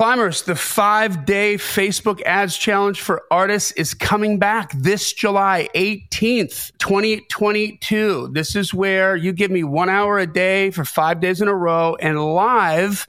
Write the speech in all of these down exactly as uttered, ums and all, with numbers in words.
Climbers, the five-day Facebook ads challenge for artists is coming back this July eighteenth, twenty twenty-two. This is where you give me one hour a day for five days in a row, and live,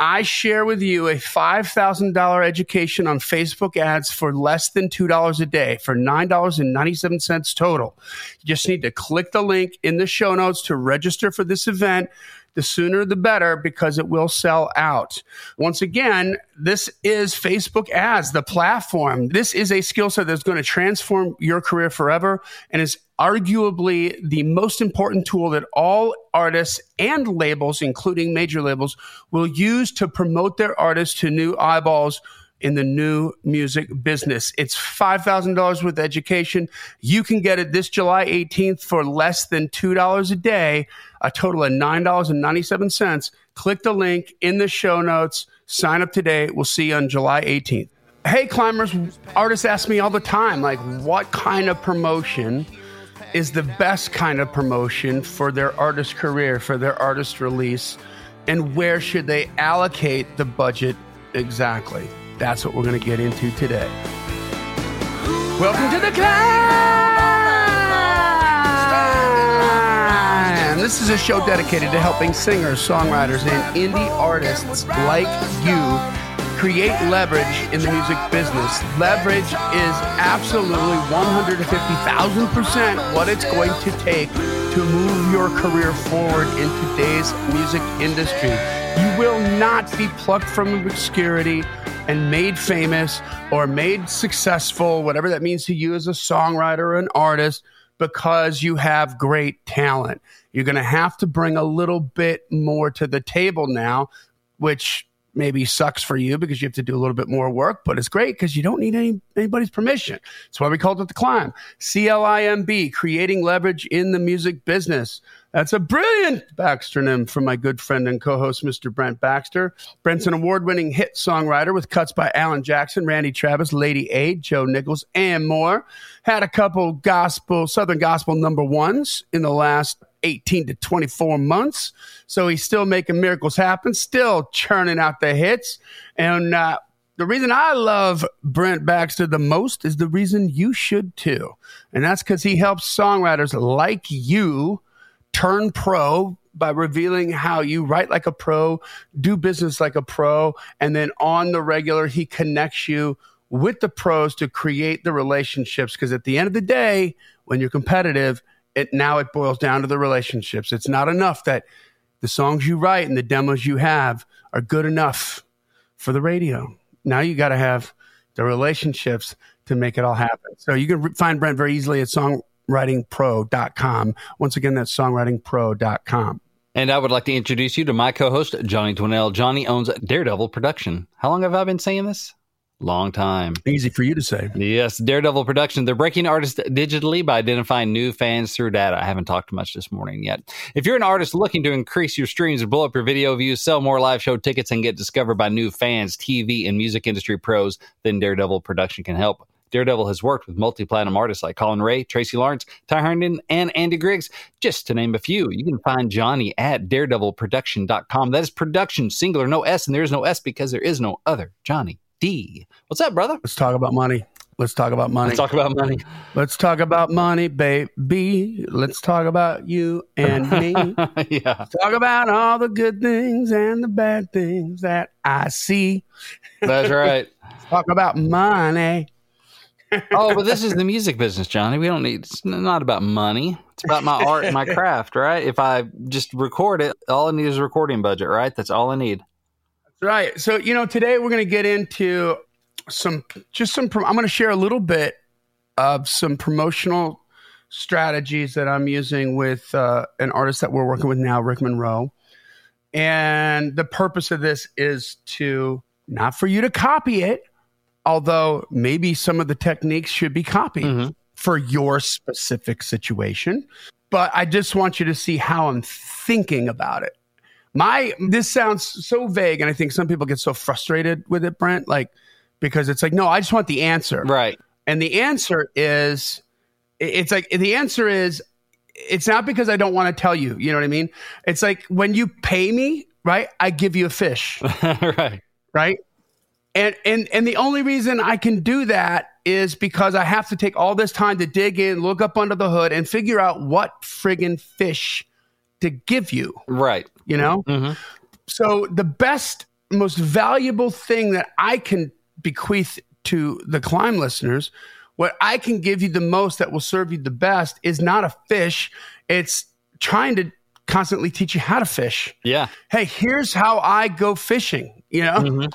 I share with you a five thousand dollars education on Facebook ads for less than two dollars a day, for nine dollars and ninety-seven cents total. You just need to click the link in the show notes to register for this event. The sooner the better, because it will sell out. Once again, this is Facebook ads, the platform. This is a skill set that's going to transform your career forever and is arguably the most important tool that all artists and labels, including major labels, will use to promote their artists to new eyeballs in the new music business. It's five thousand dollars worth of education. You can get it this July eighteenth for less than two dollars a day, a total of nine dollars and ninety-seven cents. Click the link in the show notes. Sign up today. We'll see you on July eighteenth. Hey, climbers, artists ask me all the time, like, what kind of promotion is the best kind of promotion for their artist career, for their artist release, and where should they allocate the budget exactly? That's what we're going to get into today. Welcome to the Climb! This is a show dedicated to helping singers, songwriters, and indie artists like you create leverage in the music business. Leverage is absolutely one hundred fifty thousand percent what it's going to take to move your career forward in today's music industry. You will not be plucked from obscurity and made famous or made successful, whatever that means to you as a songwriter or an artist, because you have great talent. You're going to have to bring a little bit more to the table now, which maybe sucks for you because you have to do a little bit more work, but it's great because you don't need any anybody's permission. That's why we called it The Climb. C L I M B, creating leverage in the music business. That's a brilliant Baxternym from my good friend and co-host, Mister Brent Baxter. Brent's an award-winning hit songwriter with cuts by Alan Jackson, Randy Travis, Lady A, Joe Nichols, and more. Had a couple gospel, Southern gospel number ones in the last eighteen to twenty-four months. So he's still making miracles happen, still churning out the hits. And uh, the reason I love Brent Baxter the most is the reason you should too. And that's because he helps songwriters like you turn pro by revealing how you write like a pro, do business like a pro, and then on the regular, he connects you with the pros to create the relationships. Because at the end of the day, when you're competitive, It now it boils down to the relationships. It's not enough that the songs you write and the demos you have are good enough for the radio. Now you got to have the relationships to make it all happen. So you can find Brent very easily at songwriting pro dot com. Once again, that's songwriting pro dot com. And I would like to introduce you to my co-host, Johnny Twinell. Johnny owns Daredevil Production. How long have I been saying this? Long time. Easy for you to say. Yes, Daredevil Production. They're breaking artists digitally by identifying new fans through data. I haven't talked much this morning yet. If you're an artist looking to increase your streams, blow up your video views, sell more live show tickets, and get discovered by new fans, T V, and music industry pros, then Daredevil Production can help. Daredevil has worked with multi-platinum artists like Colin Ray, Tracy Lawrence, Ty Herndon, and Andy Griggs, just to name a few. You can find Johnny at daredevil production dot com. That is production, singular, no S, and there is no S because there is no other Johnny. D. What's up, brother? Let's talk about money. Let's talk about money. Let's talk about money. Let's talk about money, baby. Let's talk about you and me. Yeah. Let's talk about all the good things and the bad things that I see. That's right. Let's talk about money. Oh, but this is the music business, Johnny. We don't need, it's not about money. It's about my art and my craft, right? If I just record it, all I need is a recording budget, right? That's all I need. Right. So, you know, today we're going to get into some, just some, I'm going to share a little bit of some promotional strategies that I'm using with uh, an artist that we're working with now, Rick Monroe. And the purpose of this is to, not for you to copy it, although maybe some of the techniques should be copied mm-hmm. for your specific situation. But I just want you to see how I'm thinking about it. My, this sounds so vague, and I think some people get so frustrated with it, Brent, like, because it's like, no, I just want the answer. Right. And the answer is, it's like, the answer is, it's not because I don't want to tell you, you know what I mean? It's like, when you pay me, right, I give you a fish. Right. Right. And, and, and the only reason I can do that is because I have to take all this time to dig in, look up under the hood, and figure out what friggin' fish to give you. Right. You know? Mm-hmm. So the best, most valuable thing that I can bequeath to the Climb listeners, what I can give you the most that will serve you the best, is not a fish. It's trying to constantly teach you how to fish. Yeah. Hey, here's how I go fishing, you know? Mm-hmm.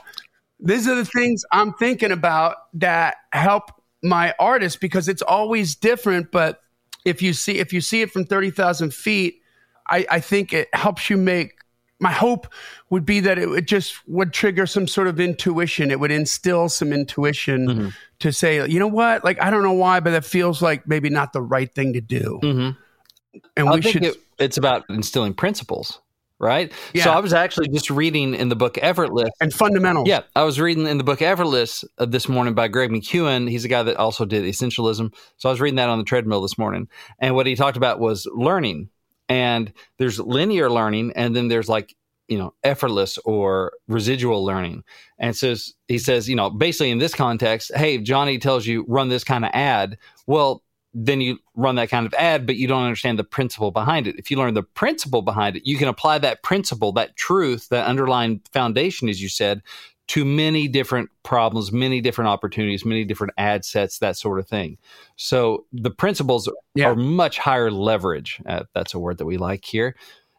These are the things I'm thinking about that help my artists, because it's always different. But if you see, if you see it from thirty thousand feet, I, I think it helps you make, my hope would be that it would just would trigger some sort of intuition. It would instill some intuition mm-hmm. to say, you know what, like, I don't know why, but that feels like maybe not the right thing to do. Mm-hmm. And I we think should, it, it's about instilling principles. Right. Yeah. So I was actually just reading in the book Effortless and Fundamentals. Yeah. I was reading in the book Effortless uh, this morning by Greg McEwen. He's a guy that also did Essentialism. So I was reading that on the treadmill this morning. And what he talked about was learning. And there's linear learning. And then there's like, you know, effortless or residual learning. And so he says, you know, basically in this context, hey, if Johnny tells you run this kind of ad, well, then you run that kind of ad, but you don't understand the principle behind it. If you learn the principle behind it, you can apply that principle, that truth, that underlying foundation, as you said, to many different problems, many different opportunities, many different ad sets, that sort of thing. So the principles yeah. are much higher leverage. Uh, that's a word that we like here.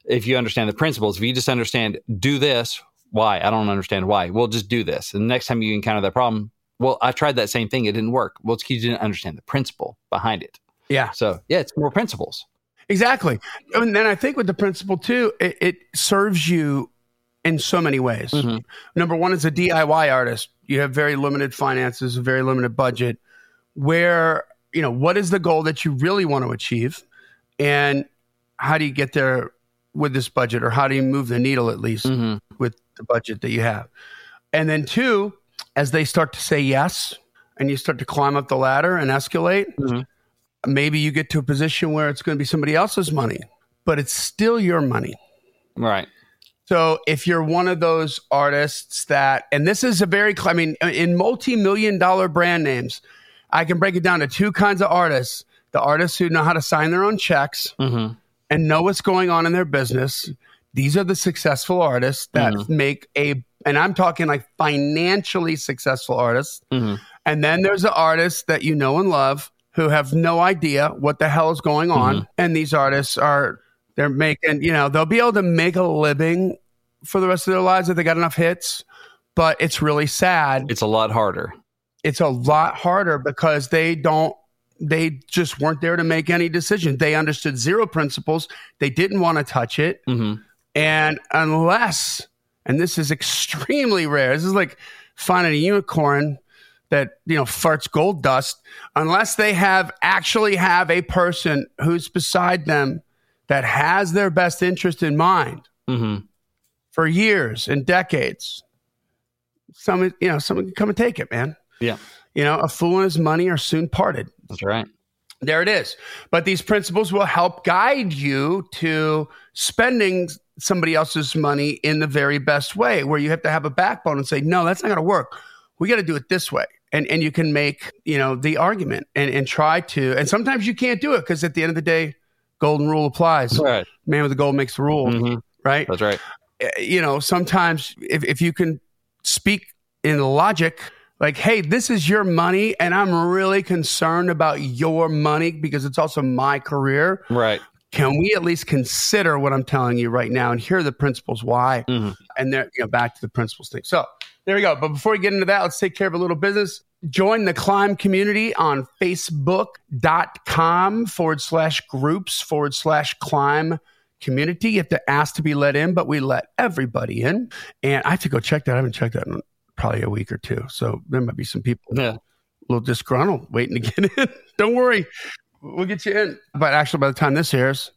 If you understand the principles, if you just understand, do this, why? I don't understand why. Well, just do this. And the next time you encounter that problem, well, I tried that same thing. It didn't work. Well, it's because you didn't understand the principle behind it. Yeah. So, yeah, it's more principles. Exactly. And then I think with the principle, too, it, it serves you in so many ways. Mm-hmm. Number one, as a D I Y artist, you have very limited finances, a very limited budget. Where, you know, what is the goal that you really want to achieve? And how do you get there with this budget? Or how do you move the needle, at least, mm-hmm. with the budget that you have? And then, two, as they start to say yes, and you start to climb up the ladder and escalate, mm-hmm. maybe you get to a position where it's going to be somebody else's money, but it's still your money. Right. So if you're one of those artists that, and this is a very, I mean, in multi-million dollar brand names, I can break it down to two kinds of artists. The artists who know how to sign their own checks mm-hmm. and know what's going on in their business. These are the successful artists that mm-hmm. make a, and I'm talking like financially successful artists. Mm-hmm. And then there's the artists that you know and love who have no idea what the hell is going on. Mm-hmm. And these artists are, they're making, you know, they'll be able to make a living for the rest of their lives if they got enough hits, but it's really sad. It's a lot harder. It's a lot harder because they don't, they just weren't there to make any decision. They understood zero principles. They didn't want to touch it. Mm-hmm. And unless, and this is extremely rare, this is like finding a unicorn that, you know, farts gold dust, unless they have actually have a person who's beside them that has their best interest in mind mm-hmm. for years and decades. Someone, you know, someone can come and take it, man. Yeah. You know, a fool and his money are soon parted. That's right. There it is. But these principles will help guide you to spending somebody else's money in the very best way, where you have to have a backbone and say, no, that's not going to work. We got to do it this way. And and you can make, you know, the argument and, and try to. And sometimes you can't do it because at the end of the day, golden rule applies. Right. Man with the gold makes the rule. Mm-hmm. Right? That's right. You know, sometimes if, if you can speak in logic, like, hey, this is your money and I'm really concerned about your money because it's also my career. Right. Can we at least consider what I'm telling you right now and hear the principles why? Mm-hmm. And then, you know, back to the principles thing. So there we go. But before we get into that, let's take care of a little business. Join the Climb community on facebook dot com forward slash groups forward slash climb community. You have to ask to be let in, but we let everybody in. And I have to go check that. I haven't checked that in probably a week or two. So there might be some people yeah. a little disgruntled waiting to get in. Don't worry. We'll get you in. But actually, by the time this airs,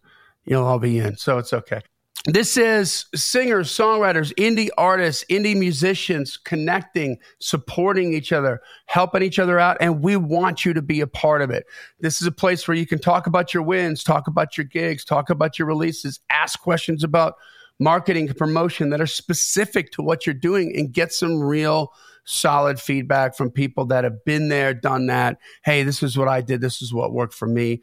you'll all be in. So it's okay. This is singers, songwriters, indie artists, indie musicians connecting, supporting each other, helping each other out, and we want you to be a part of it. This is a place where you can talk about your wins, talk about your gigs, talk about your releases, ask questions about marketing and promotion that are specific to what you're doing, and get some real solid feedback from people that have been there, done that. Hey, this is what I did. This is what worked for me.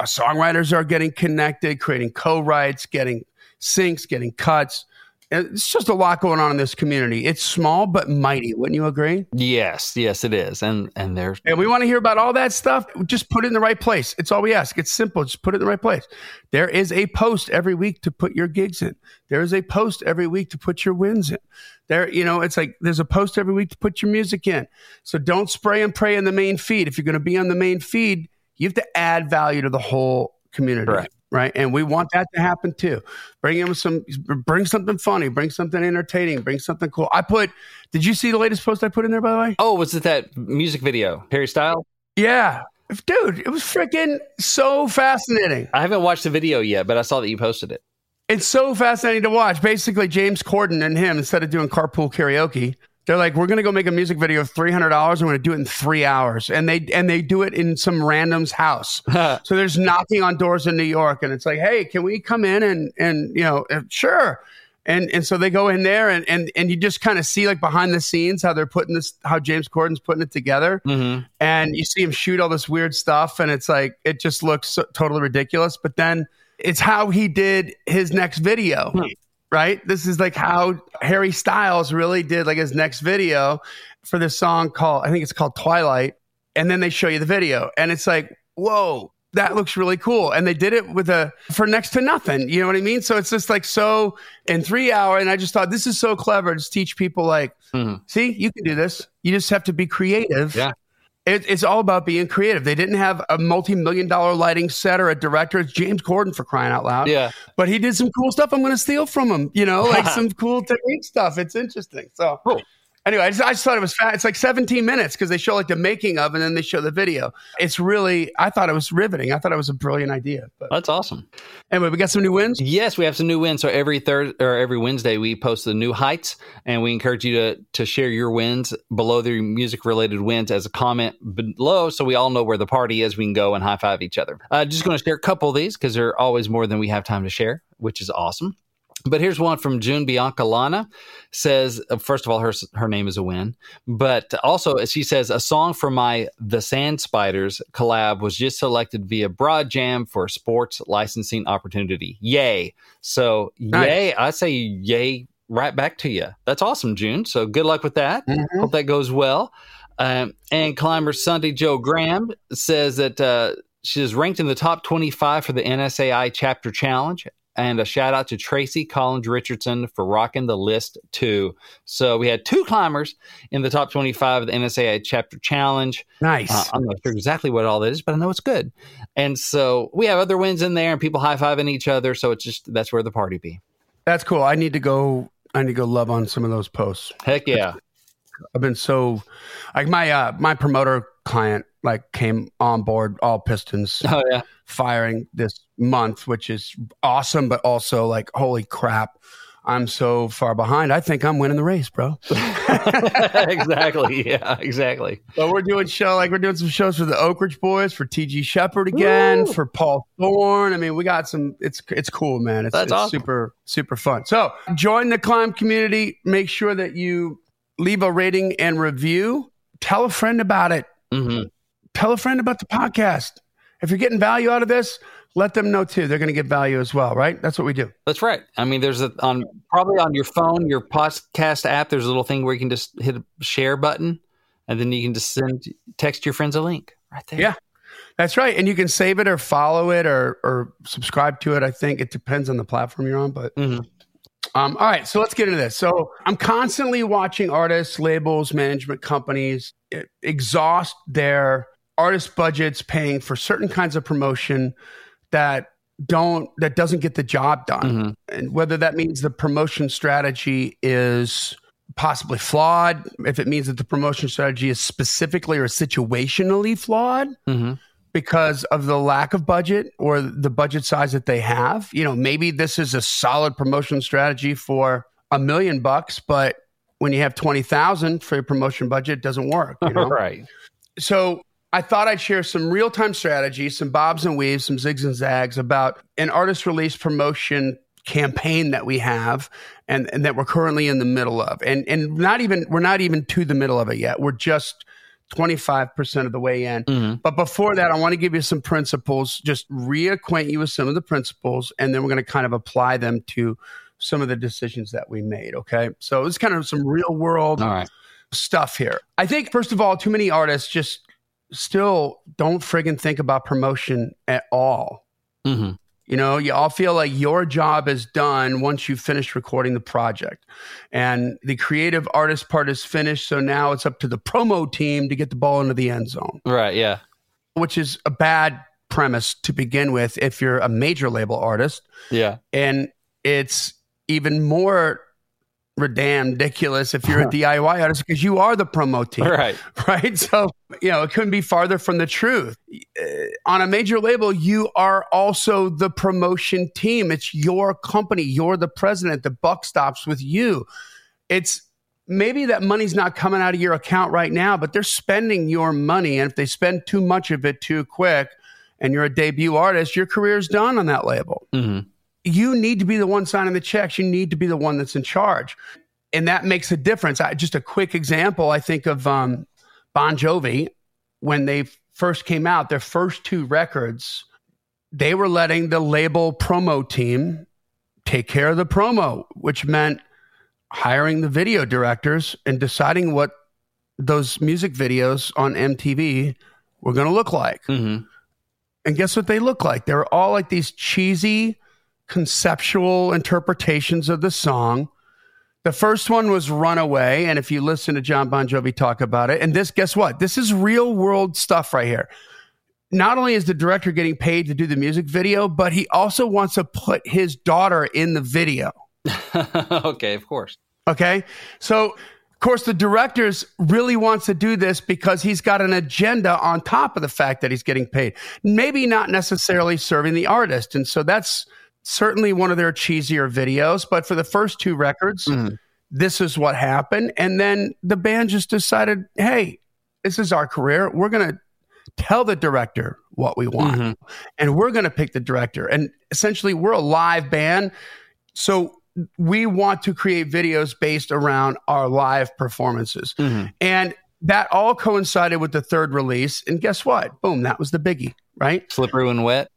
Songwriters are getting connected, creating co-writes, getting syncs, getting cuts. It's just a lot going on in this community. It's small but mighty. Wouldn't you agree? Yes, yes, it is. And and there's and we want to hear about all that stuff. Just put it in the right place. It's all we ask. It's simple. Just put it in the right place. There is a post every week to put your gigs in. There is a post every week to put your wins in. There, you know, it's like there's a post every week to put your music in. So don't spray and pray in the main feed. If you're going to be on the main feed, you have to add value to the whole community. Right. Right. And we want that to happen too. Bring in some, bring something funny, bring something entertaining, bring something cool. I put, did you see the latest post I put in there, by the way? Oh, was it that music video? Harry Styles? Yeah. Dude, it was freaking so fascinating. I haven't watched the video yet, but I saw that you posted it. It's so fascinating to watch. Basically, James Corden and him, instead of doing carpool karaoke, they're like, we're going to go make a music video of three hundred dollars. And we're going to do it in three hours. And they and they do it in some random's house. So there's knocking on doors in New York. And it's like, hey, can we come in? And, and you know, sure. And and so they go in there. And and, and you just kind of see, like, behind the scenes how they're putting this, how James Corden's putting it together. Mm-hmm. And you see him shoot all this weird stuff. And it's like, it just looks so, totally ridiculous. But then it's how he did his next video. Hmm. Right? This is like how Harry Styles really did, like, his next video for this song called, I think it's called Twilight. And then they show you the video and it's like, whoa, that looks really cool. And they did it with a, for next to nothing. You know what I mean? So it's just like, so in three hours. And I just thought, this is so clever. Just teach people, like, mm-hmm. see, you can do this. You just have to be creative. Yeah. It, it's all about being creative. They didn't have a multi-million dollar lighting set or a director. It's James Corden, for crying out loud. Yeah. But he did some cool stuff I'm going to steal from him, you know, like some cool technique stuff. It's interesting. So cool. Anyway, I just, I just thought it was fat. It's like seventeen minutes because they show, like, the making of, and then they show the video. It's really, I thought it was riveting. I thought it was a brilliant idea. But that's awesome. Anyway, we got some new wins? Yes, we have some new wins. So every third or every Wednesday, we post the new heights, and we encourage you to, to share your wins below the music related wins as a comment below, so we all know where the party is. We can go and high five each other. Uh, just going to share a couple of these because there are always more than we have time to share, which is awesome. But here's one from June Biancalana. Says, uh, first of all, her her name is a win. But also, she says, a song from my The Sand Spiders collab was just selected via Broad Jam for sports licensing opportunity. Yay. So, nice. Yay. I say yay right back to you. That's awesome, June. So good luck with that. Mm-hmm. Hope that goes well. Um, and Climber Sunday Joe Graham says that uh, she is ranked in the top twenty-five for the N S A I Chapter Challenge. And a shout out to Tracy Collins Richardson for rocking the list too. So we had two climbers in the top twenty-five of the N S A I Chapter Challenge. Nice. Uh, I'm not sure exactly what all that is, but I know it's good. And so we have other wins in there, and people high-fiving each other. So it's just, that's where the party be. That's cool. I need to go, I need to go love on some of those posts. Heck yeah. I've been so, like, my, uh, my promoter client, like, came on board all Pistons. Oh, yeah. Firing this month, which is awesome, but also, like, holy crap, I'm so far behind. I think I'm winning the race, bro. Exactly. Yeah, exactly. So we're doing show, like, we're doing some shows for the Oak Ridge Boys, for T G Shepherd again, Woo! For Paul Thorne. I mean, we got some, it's it's cool, man. It's, That's it's awesome. super, super fun. So join the climb community. Make sure that you leave a rating and review. Tell a friend about it. Mm-hmm. Tell a friend about the podcast. If you're getting value out of this, let them know too. They're going to get value as well, right? That's what we do. That's right. I mean, there's a, on probably on your phone, your podcast app, there's a little thing where you can just hit a share button, and then you can just send, text your friends a link right there. Yeah, that's right. And you can save it or follow it or or subscribe to it. I think it depends on the platform you're on, but. Mm-hmm. Um, all right, so let's get into this. So I'm constantly watching artists, labels, management companies exhaust their artist budgets paying for certain kinds of promotion that don't that doesn't get the job done. Mm-hmm. And whether that means the promotion strategy is possibly flawed, if it means that the promotion strategy is specifically or situationally flawed. Mm-hmm. Because of the lack of budget or the budget size that they have. You know, maybe this is a solid promotion strategy for a million bucks, but when you have twenty thousand for your promotion budget, it doesn't work. You know? Right. So I thought I'd share some real-time strategies, some bobs and weaves, some zigs and zags about an artist release promotion campaign that we have and, and that we're currently in the middle of. And and not even we're not even to the middle of it yet. We're just twenty-five percent of the way in. Mm-hmm. But before that, I want to give you some principles, just reacquaint you with some of the principles, and then we're going to kind of apply them to some of the decisions that we made, okay? So it's kind of some real world all right. stuff here. I think, first of all, too many artists just still don't friggin' think about promotion at all. Mm-hmm. You know, you all feel like your job is done once you finish recording the project. And the creative artist part is finished, so now it's up to the promo team to get the ball into the end zone. Right, yeah. Which is a bad premise to begin with if you're a major label artist. Yeah. And it's even more ridiculous if you're a D I Y artist, because you are the promo team. Right. Right? So, you know, it couldn't be farther from the truth. Uh, on a major label, you are also the promotion team. It's your company. You're the president. The buck stops with you. It's maybe that money's not coming out of your account right now, but they're spending your money. And if they spend too much of it too quick and you're a debut artist, your career's done on that label. Mm-hmm. You need to be the one signing the checks. You need to be the one that's in charge. And that makes a difference. I, just a quick example, I think of um, Bon Jovi. When they first came out, their first two records, they were letting the label promo team take care of the promo, which meant hiring the video directors and deciding what those music videos on M T V were going to look like. Mm-hmm. And guess what they look like? They were all like these cheesy conceptual interpretations of the song. The first one was Runaway. And if you listen to John Bon Jovi talk about it, and this, guess what? This is real world stuff right here. Not only is the director getting paid to do the music video, but he also wants to put his daughter in the video. Okay, of course. Okay. So, of course, the director really wants to do this because he's got an agenda on top of the fact that he's getting paid. Maybe not necessarily serving the artist. And so that's certainly one of their cheesier videos, but for the first two records, mm. this is what happened. And then the band just decided, hey, this is our career. We're going to tell the director what we want, mm-hmm. and we're going to pick the director. And essentially, we're a live band, so we want to create videos based around our live performances. Mm-hmm. And that all coincided with the third release. And guess what? Boom, that was the biggie, right? Slippery When Wet.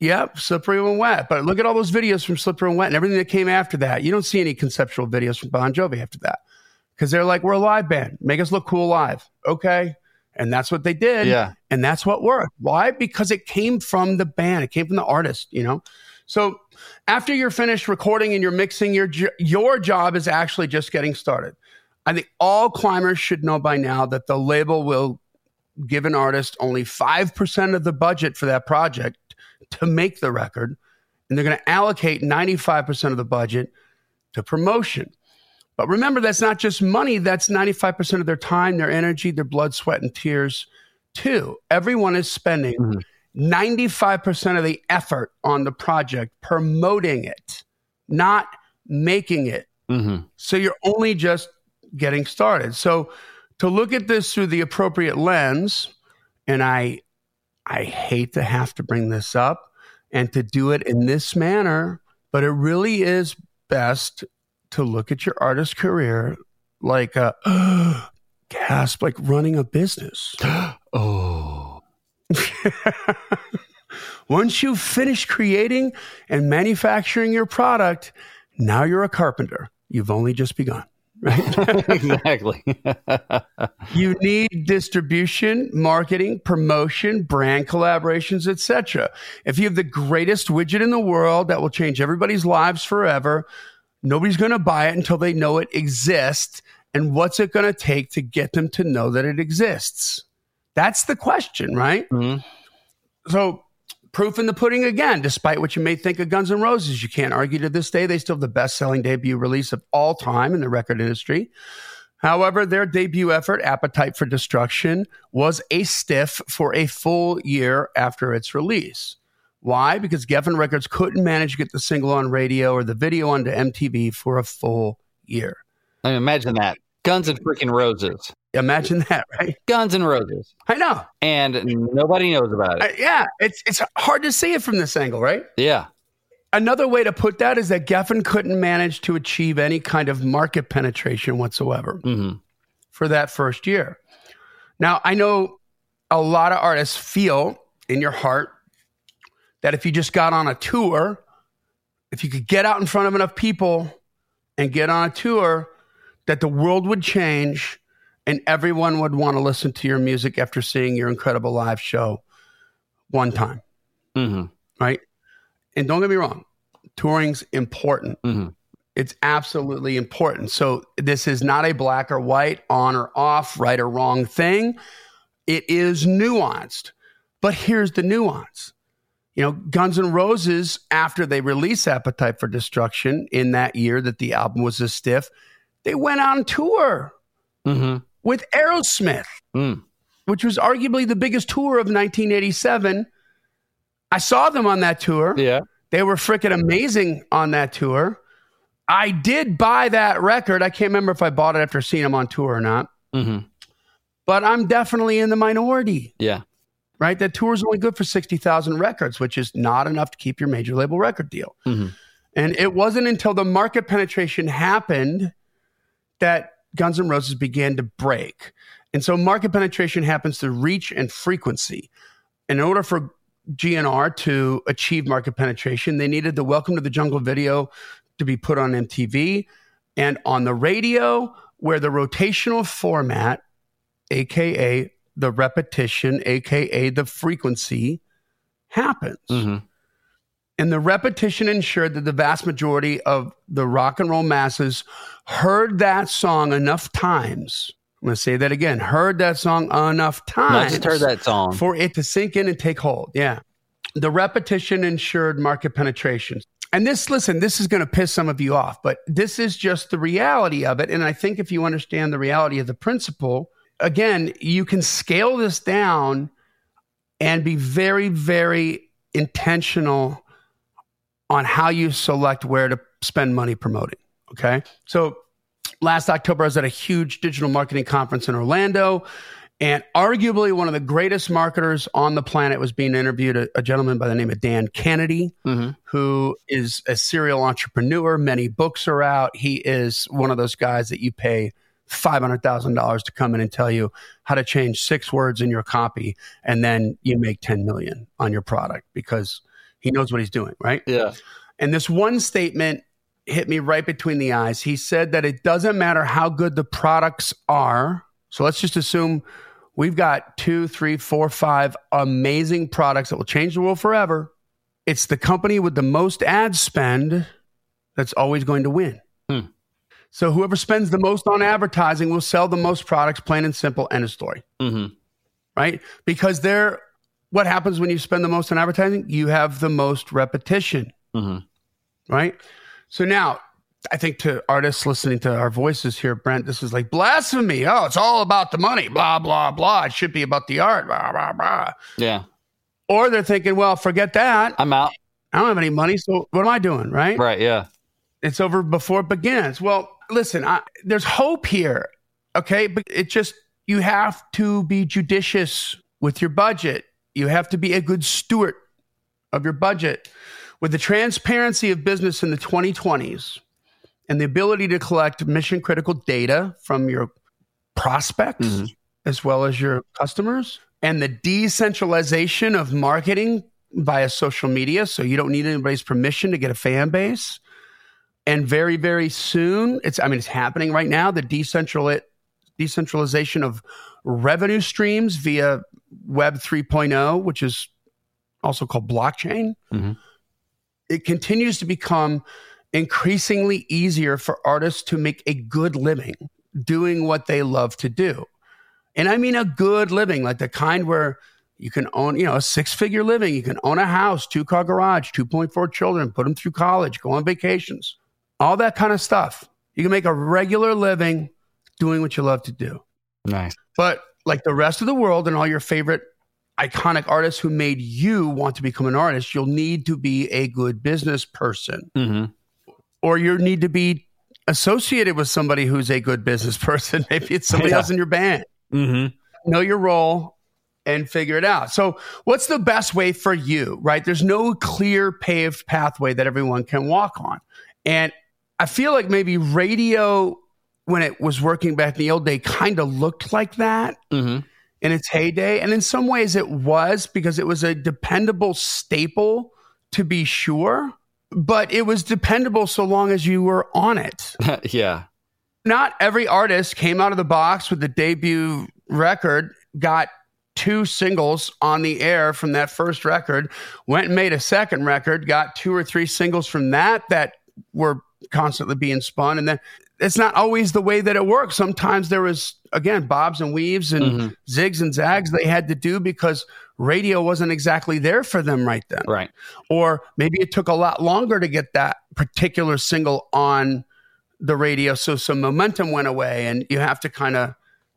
Yep, Slippery When Wet. But look at all those videos from Slippery When Wet and everything that came after that. You don't see any conceptual videos from Bon Jovi after that, because they're like, we're a live band. Make us look cool live. Okay. And that's what they did. Yeah. And that's what worked. Why? Because it came from the band. It came from the artist, you know? So after you're finished recording and you're mixing, your your job is actually just getting started. I think all climbers should know by now that the label will give an artist only five percent of the budget for that project to make the record, and they're going to allocate ninety-five percent of the budget to promotion. But remember, that's not just money, that's ninety-five percent of their time, their energy, their blood, sweat, and tears too. Everyone is spending mm-hmm. ninety-five percent of the effort on the project, promoting it, not making it. Mm-hmm. So you're only just getting started. So to look at this through the appropriate lens, and I I hate to have to bring this up and to do it in this manner, but it really is best to look at your artist career like a uh, gasp, like running a business. Oh. Once you finish creating and manufacturing your product, now you're a carpenter. You've only just begun. Right? Exactly. You need distribution, marketing, promotion, brand collaborations, et cetera. If you have the greatest widget in the world that will change everybody's lives forever, nobody's going to buy it until they know it exists. And what's it going to take to get them to know that it exists? That's the question, right? Mm-hmm. So proof in the pudding again. Despite what you may think of Guns N' Roses, you can't argue to this day they still have the best-selling debut release of all time in the record industry. However, their debut effort, Appetite for Destruction, was a stiff for a full year after its release. Why? Because Geffen Records couldn't manage to get the single on radio or the video onto M T V for a full year. I mean, imagine that. Guns and freaking Roses. Imagine that, right? Guns and Roses. I know. And nobody knows about it. Uh, yeah. It's it's hard to see it from this angle, right? Yeah. Another way to put that is that Geffen couldn't manage to achieve any kind of market penetration whatsoever mm-hmm. for that first year. Now, I know a lot of artists feel in your heart that if you just got on a tour, if you could get out in front of enough people and get on a tour, that the world would change and everyone would want to listen to your music after seeing your incredible live show one time. Mm-hmm. Right? And don't get me wrong, touring's important. Mm-hmm. It's absolutely important. So this is not a black or white, on or off, right or wrong thing. It is nuanced. But here's the nuance. You know, Guns N' Roses, after they released Appetite for Destruction in that year that the album was this stiff, they went on tour mm-hmm. with Aerosmith, mm. which was arguably the biggest tour of nineteen eighty-seven. I saw them on that tour. Yeah. They were freaking amazing on that tour. I did buy that record. I can't remember if I bought it after seeing them on tour or not. Mm-hmm. But I'm definitely in the minority. Yeah. Right? That tour is only good for sixty thousand records, which is not enough to keep your major label record deal. Mm-hmm. And it wasn't until the market penetration happened that Guns N' Roses began to break. And so market penetration happens through reach and frequency. And in order for G N R to achieve market penetration, they needed the Welcome to the Jungle video to be put on M T V and on the radio, where the rotational format, aka the repetition, aka the frequency, happens. Mm-hmm. And the repetition ensured that the vast majority of the rock and roll masses heard that song enough times. I'm going to say that again. Heard that song enough times. No, just heard that song. For it to sink in and take hold. Yeah. The repetition ensured market penetration. And this, listen, this is going to piss some of you off, but this is just the reality of it. And I think if you understand the reality of the principle, again, you can scale this down and be very, very intentional on how you select where to spend money promoting. Okay. So last October, I was at a huge digital marketing conference in Orlando, and arguably one of the greatest marketers on the planet was being interviewed, a, a gentleman by the name of Dan Kennedy, mm-hmm. who is a serial entrepreneur. Many books are out. He is one of those guys that you pay five hundred thousand dollars to come in and tell you how to change six words in your copy, and then you make ten million dollars on your product because he knows what he's doing, right? Yeah. And this one statement hit me right between the eyes. He said that it doesn't matter how good the products are. So let's just assume we've got two, three, four, five amazing products that will change the world forever. It's the company with the most ad spend that's always going to win. Hmm. So whoever spends the most on advertising will sell the most products, plain and simple, end of story. Mm-hmm. Right? Because they're, what happens when you spend the most on advertising? You have the most repetition. Mm-hmm. Right? So now, I think to artists listening to our voices here, Brent, this is like blasphemy. Oh, it's all about the money, blah, blah, blah. It should be about the art, blah, blah, blah. Yeah. Or they're thinking, well, forget that. I'm out. I don't have any money, so what am I doing, right? Right, yeah. It's over before it begins. Well, listen, I, there's hope here, okay? But it just, you have to be judicious with your budget. You have to be a good steward of your budget. With the transparency of business in the twenty twenties and the ability to collect mission-critical data from your prospects mm-hmm. as well as your customers, and the decentralization of marketing via social media, so you don't need anybody's permission to get a fan base, and very, very soon, it's I mean, it's happening right now, the decentral decentralization of revenue streams via Web three point oh, which is also called blockchain, mm-hmm. it continues to become increasingly easier for artists to make a good living doing what they love to do. And I mean a good living, like the kind where you can own, you know, a six-figure living. You can own a house, two-car garage, two point four children, put them through college, go on vacations, all that kind of stuff. You can make a regular living doing what you love to do. Nice. But like the rest of the world and all your favorite iconic artists who made you want to become an artist, you'll need to be a good business person. Mm-hmm. Or you need to be associated with somebody who's a good business person. Maybe it's somebody yeah. else in your band. Mm-hmm. Know your role and figure it out. So what's the best way for you, right? There's no clear paved pathway that everyone can walk on. And I feel like maybe radio, when it was working back in the old day, kind of looked like that mm-hmm. in its heyday. And in some ways it was, because it was a dependable staple, to be sure. But it was dependable so long as you were on it. Yeah. Not every artist came out of the box with the debut record, got two singles on the air from that first record, went and made a second record, got two or three singles from that that were constantly being spun. And then it's not always the way that it works. Sometimes there was, again, bobs and weaves and mm-hmm. zigs and zags they had to do because radio wasn't exactly there for them right then. Right. Or maybe it took a lot longer to get that particular single on the radio, so some momentum went away, and you have to kind of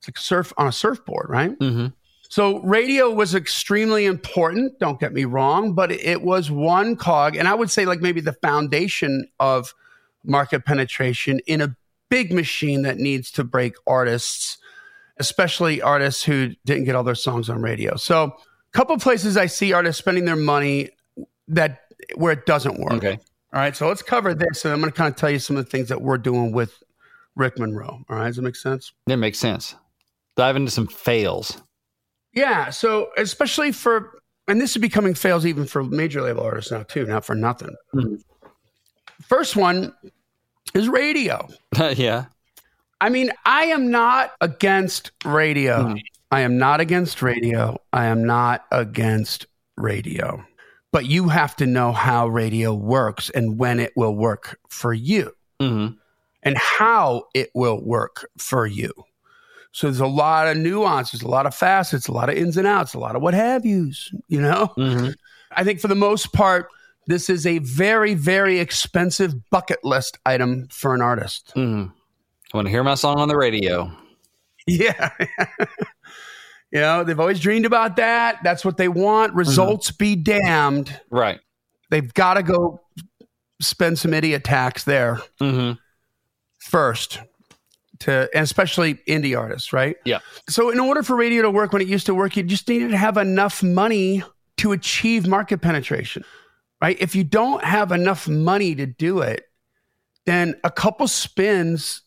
like surf on a surfboard, right? Mm-hmm. So radio was extremely important, don't get me wrong, but it was one cog, and I would say like maybe the foundation of market penetration in a big machine that needs to break artists, especially artists who didn't get all their songs on radio. So a couple of places I see artists spending their money that where it doesn't work. Okay. All right, so let's cover this, and I'm going to kind of tell you some of the things that we're doing with Rick Monroe. All right, does that make sense? That makes sense. Dive into some fails. Yeah, so especially for, and this is becoming fails even for major label artists now too, not for nothing. Mm-hmm. First one is radio. Yeah. I mean, I am not against radio. Mm-hmm. I am not against radio. I am not against radio. But you have to know how radio works and when it will work for you mm-hmm. and how it will work for you. So there's a lot of nuances, a lot of facets, a lot of ins and outs, a lot of what have yous, you know? Mm-hmm. I think for the most part, this is a very, very expensive bucket list item for an artist. Mm-hmm. I want to hear my song on the radio. Yeah. You know, they've always dreamed about that. That's what they want. Results mm-hmm. be damned. Right. They've got to go spend some idiot tax there mm-hmm. first, to, and especially indie artists, right? Yeah. So in order for radio to work when it used to work, you just needed to have enough money to achieve market penetration, right? If you don't have enough money to do it, then a couple spins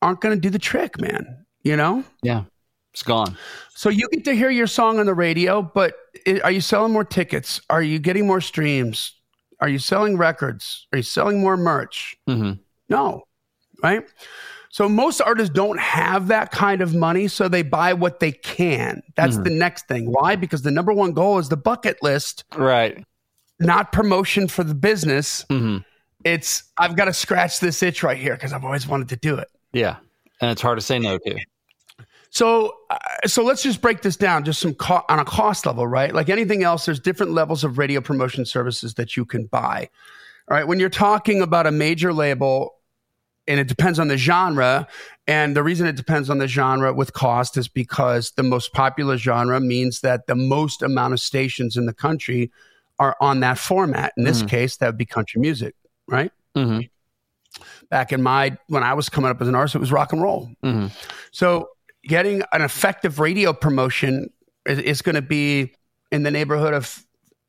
aren't going to do the trick, man. You know? Yeah. It's gone. So you get to hear your song on the radio, but it, are you selling more tickets? Are you getting more streams? Are you selling records? Are you selling more merch? Mm-hmm. No, right? So most artists don't have that kind of money, so they buy what they can. That's mm-hmm. the next thing. Why? Because the number one goal is the bucket list. Right. Not promotion for the business. Mm-hmm. It's, I've got to scratch this itch right here because I've always wanted to do it. Yeah, and it's hard to say no to. So uh, so let's just break this down, just some co- on a cost level, right? Like anything else, there's different levels of radio promotion services that you can buy. All right, when you're talking about a major label, and it depends on the genre, and the reason it depends on the genre with cost is because the most popular genre means that the most amount of stations in the country are on that format. In this mm-hmm. case, that would be country music, right? Mm-hmm. Back in my, when I was coming up as an artist, it was rock and roll. Mm-hmm. So getting an effective radio promotion is, is going to be in the neighborhood of,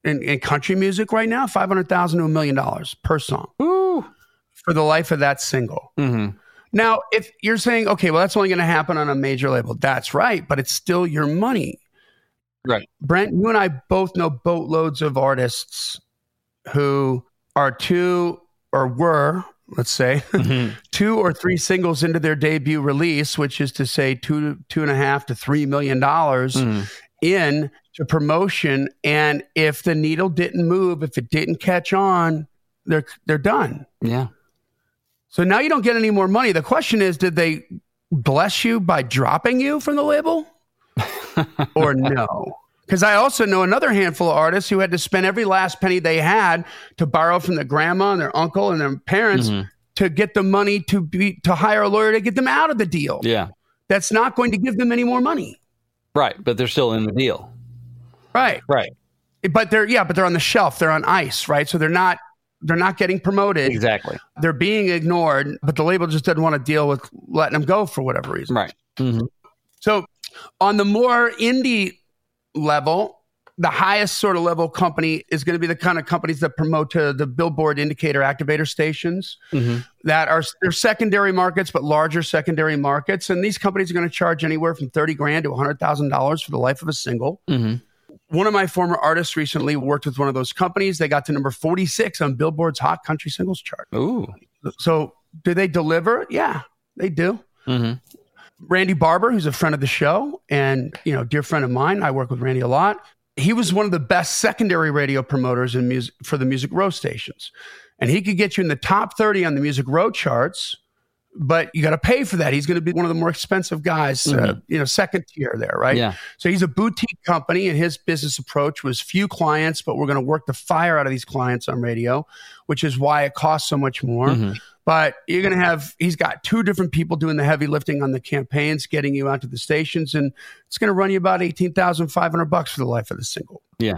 in, in country music right now, five hundred thousand dollars to a million dollars per song Ooh. For the life of that single. Mm-hmm. Now, if you're saying, okay, well, that's only going to happen on a major label. That's right. But it's still your money. Right. Brent, you and I both know boatloads of artists who are two or were, let's say, mm-hmm. two or three singles into their debut release, which is to say two, two and a half to three million dollars mm-hmm. in to promotion. And if the needle didn't move, if it didn't catch on, they're they're done. Yeah. So now you don't get any more money. The question is, did they bless you by dropping you from the label or no? Because I also know another handful of artists who had to spend every last penny they had to borrow from their grandma and their uncle and their parents mm-hmm. to get the money to be to hire a lawyer to get them out of the deal. Yeah. That's not going to give them any more money. Right. But they're still in the deal. Right. Right. But they're, yeah, but they're on the shelf. They're on ice. Right. So they're not, they're not getting promoted. Exactly. They're being ignored, but the label just doesn't want to deal with letting them go for whatever reason. Right. Mm-hmm. So on the more indie level, the highest sort of level company is going to be the kind of companies that promote to the Billboard indicator activator stations mm-hmm. that are they're secondary markets, but larger secondary markets. And these companies are going to charge anywhere from thirty grand to one hundred thousand dollars for the life of a single. Mm-hmm. One of my former artists recently worked with one of those companies. They got to number forty-six on Billboard's Hot Country Singles chart. Ooh. So do they deliver? Yeah, they do. Mm-hmm. Randy Barber, who's a friend of the show and, you know, dear friend of mine, I work with Randy a lot. He was one of the best secondary radio promoters in music for the Music Row stations. And he could get you in the top thirty on the Music Row charts, but you got to pay for that. He's going to be one of the more expensive guys, mm-hmm. uh, you know, second tier there, right? Yeah. So he's a boutique company, and his business approach was few clients, but we're going to work the fire out of these clients on radio, which is why it costs so much more. Mm-hmm. But you're going to have, he's got two different people doing the heavy lifting on the campaigns, getting you out to the stations, and it's going to run you about eighteen thousand five hundred bucks for the life of the single. Yeah.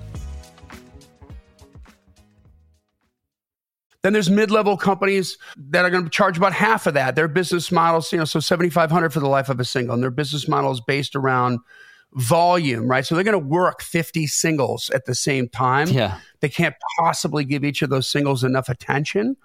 Then there's mid-level companies that are going to charge about half of that. Their business models, you know, so seventy-five hundred dollars for the life of a single, and their business model is based around volume, right? So they're going to work fifty singles at the same time. Yeah. They can't possibly give each of those singles enough attention,